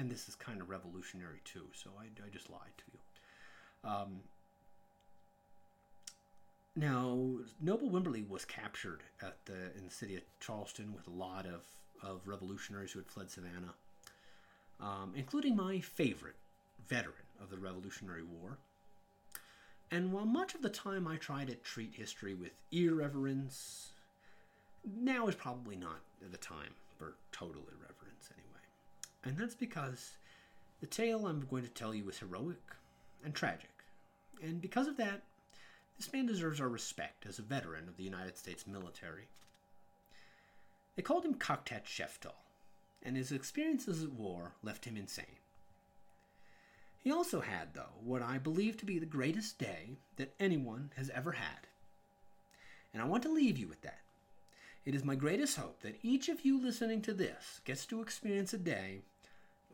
And this is kind of revolutionary too, so I just lied to you. Now, Noble Wimberly was captured in the city of Charleston with a lot of revolutionaries who had fled Savannah, including my favorite veteran of the Revolutionary War. And while much of the time I try to treat history with irreverence, now is probably not the time for total irreverence anyway. And that's because the tale I'm going to tell you is heroic and tragic. And because of that, this man deserves our respect as a veteran of the United States military. They called him Cocktail Sheftal, and his experiences at war left him insane. He also had, though, what I believe to be the greatest day that anyone has ever had. And I want to leave you with that. It is my greatest hope that each of you listening to this gets to experience a day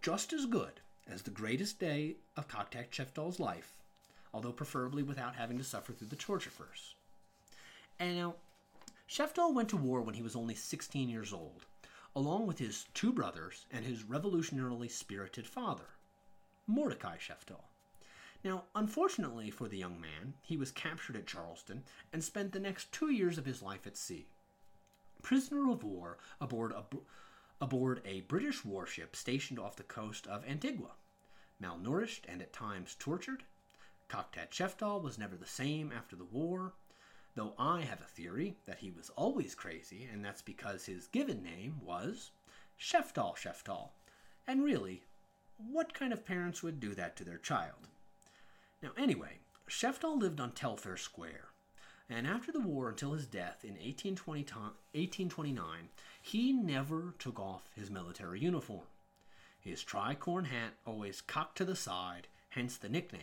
just as good as the greatest day of Cocktail Sheftal's life, although preferably without having to suffer through the torture first. And now, Sheftal went to war when he was only 16 years old, along with his two brothers and his revolutionarily spirited father, Mordecai Sheftal. Now, unfortunately for the young man, he was captured at Charleston and spent the next 2 years of his life at sea, prisoner of war aboard a British warship stationed off the coast of Antigua. Malnourished and at times tortured, Cocktail Sheftal was never the same after the war, though I have a theory that he was always crazy, and that's because his given name was Sheftal Sheftal. And really, what kind of parents would do that to their child? Now anyway, Sheftal lived on Telfair Square, and after the war until his death in 1829, he never took off his military uniform. His tricorn hat always cocked to the side, hence the nickname.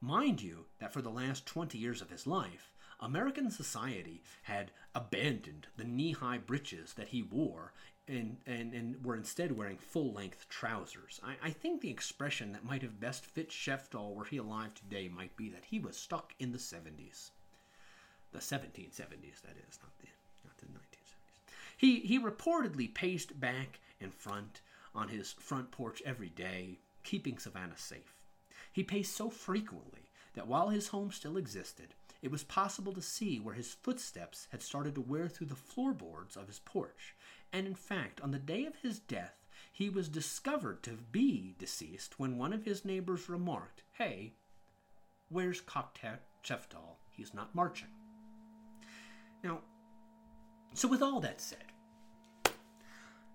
Mind you that for the last 20 years of his life, American society had abandoned the knee-high breeches that he wore and were instead wearing full-length trousers. I think the expression that might have best fit Sheftal were he alive today might be that he was stuck in the 70s. The 1770s, that is, not the 1970s. He reportedly paced back and front on his front porch every day, keeping Savannah safe. He paced so frequently that while his home still existed, it was possible to see where his footsteps had started to wear through the floorboards of his porch. And in fact, on the day of his death, he was discovered to be deceased when one of his neighbors remarked, "Hey, where's Cocktail Sheftal? He's not marching." Now, so with all that said,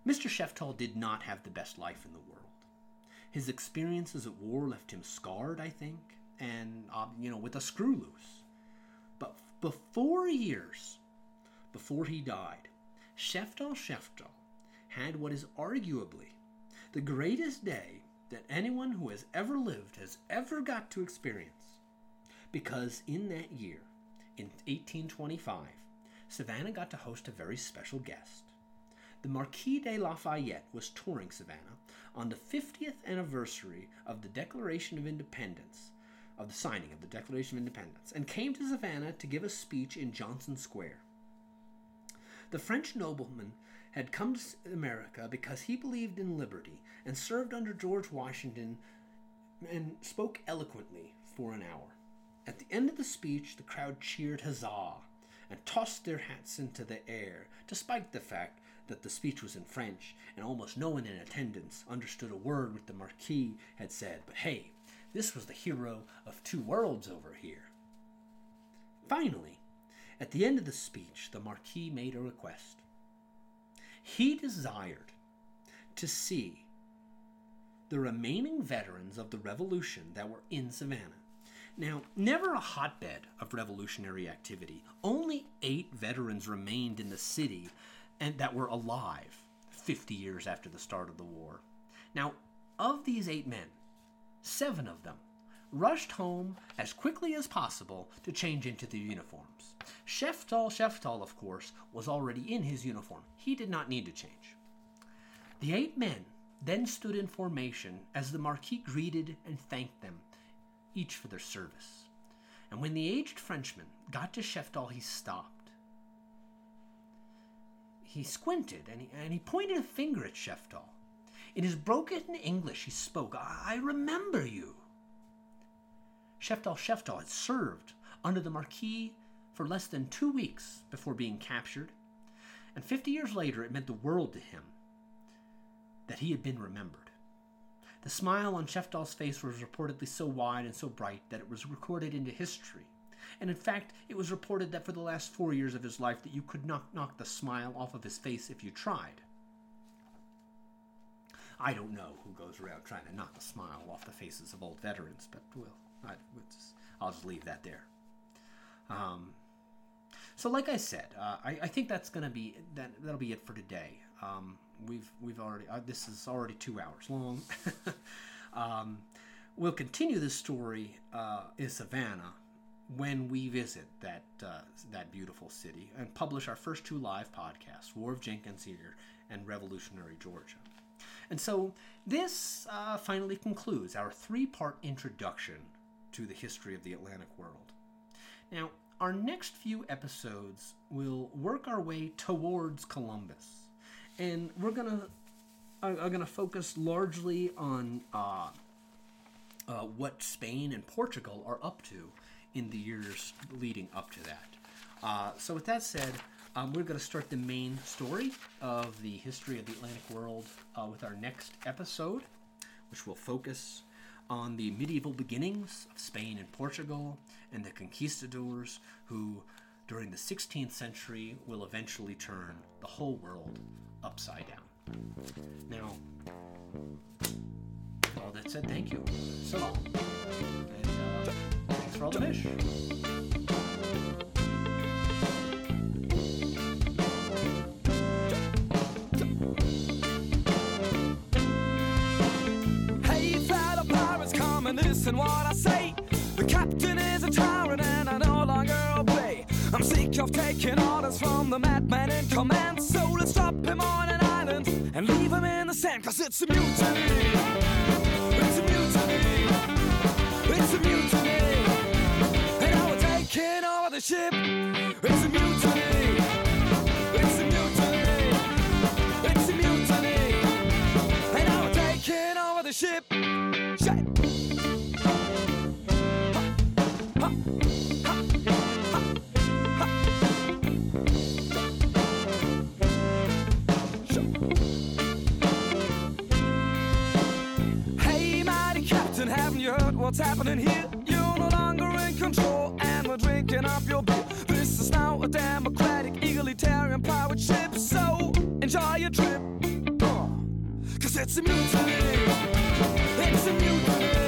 Mr. Sheftal did not have the best life in the world. His experiences at war left him scarred, I think, and, with a screw loose. But before he died, Sheftal had what is arguably the greatest day that anyone who has ever lived has ever got to experience. Because in that year, in 1825, Savannah got to host a very special guest, the Marquis de Lafayette was touring Savannah on the 50th anniversary of the Declaration of Independence, of the signing of the Declaration of Independence, and came to Savannah to give a speech in Johnson Square. The French nobleman had come to America because he believed in liberty and served under George Washington and spoke eloquently for an hour. At the end of the speech, the crowd cheered huzzah and tossed their hats into the air, despite the fact that the speech was in French and almost no one in attendance understood a word what the Marquis had said. But hey, this was the hero of two worlds over here. Finally, at the end of the speech, the Marquis made a request. He desired to see the remaining veterans of the Revolution that were in Savannah. Now, never a hotbed of revolutionary activity, only 8 veterans remained in the city and that were alive 50 years after the start of the war. Now, of these 8 men, 7 of them rushed home as quickly as possible to change into their uniforms. Sheftal, of course, was already in his uniform. He did not need to change. The 8 men then stood in formation as the Marquis greeted and thanked them, each for their service. And when the aged Frenchman got to Sheftal, he stopped. He squinted, and he pointed a finger at Sheftal. In his broken English, he spoke, "I remember you." Sheftal had served under the Marquis for less than 2 weeks before being captured, and 50 years later it meant the world to him that he had been remembered. The smile on Sheftal's face was reportedly so wide and so bright that it was recorded into history. And in fact, it was reported that for the last 4 years of his life that you could not knock the smile off of his face if you tried. I don't know who goes around trying to knock the smile off the faces of old veterans, but well, I'll just leave that there. So like I said, I think that's going to be, that'll be it for today. We've already, this is already 2 hours long. We'll continue this story in Savannah when we visit that beautiful city and publish our first 2 live podcasts, War of Jenkins' Ear and Revolutionary Georgia. And so this finally concludes our 3-part introduction to the history of the Atlantic world. Now, our next few episodes will work our way towards Columbus, and we're gonna focus largely on what Spain and Portugal are up to in the years leading up to that. So with that said, we're gonna start the main story of the history of the Atlantic world with our next episode, which will focus on the medieval beginnings of Spain and Portugal and the conquistadors who, during the 16th century, will eventually turn the whole world upside down. Now, with all that said, thank you. So long. And thanks for all the fish. Listen what I say. The captain is a tyrant and I no longer obey. I'm sick of taking orders from the madman in command. So let's drop him on an island and leave him in the sand. Cause it's a mutiny. It's a mutiny. It's a mutiny. And now we're taking over the ship. It's a mutiny. It's a mutiny. It's a mutiny. And now we're taking over the ship. What's happening here? You're no longer in control, and we're drinking up your beer. This is now a democratic, egalitarian pirate ship, so enjoy your trip. Cause it's a mutiny. It's a mutiny.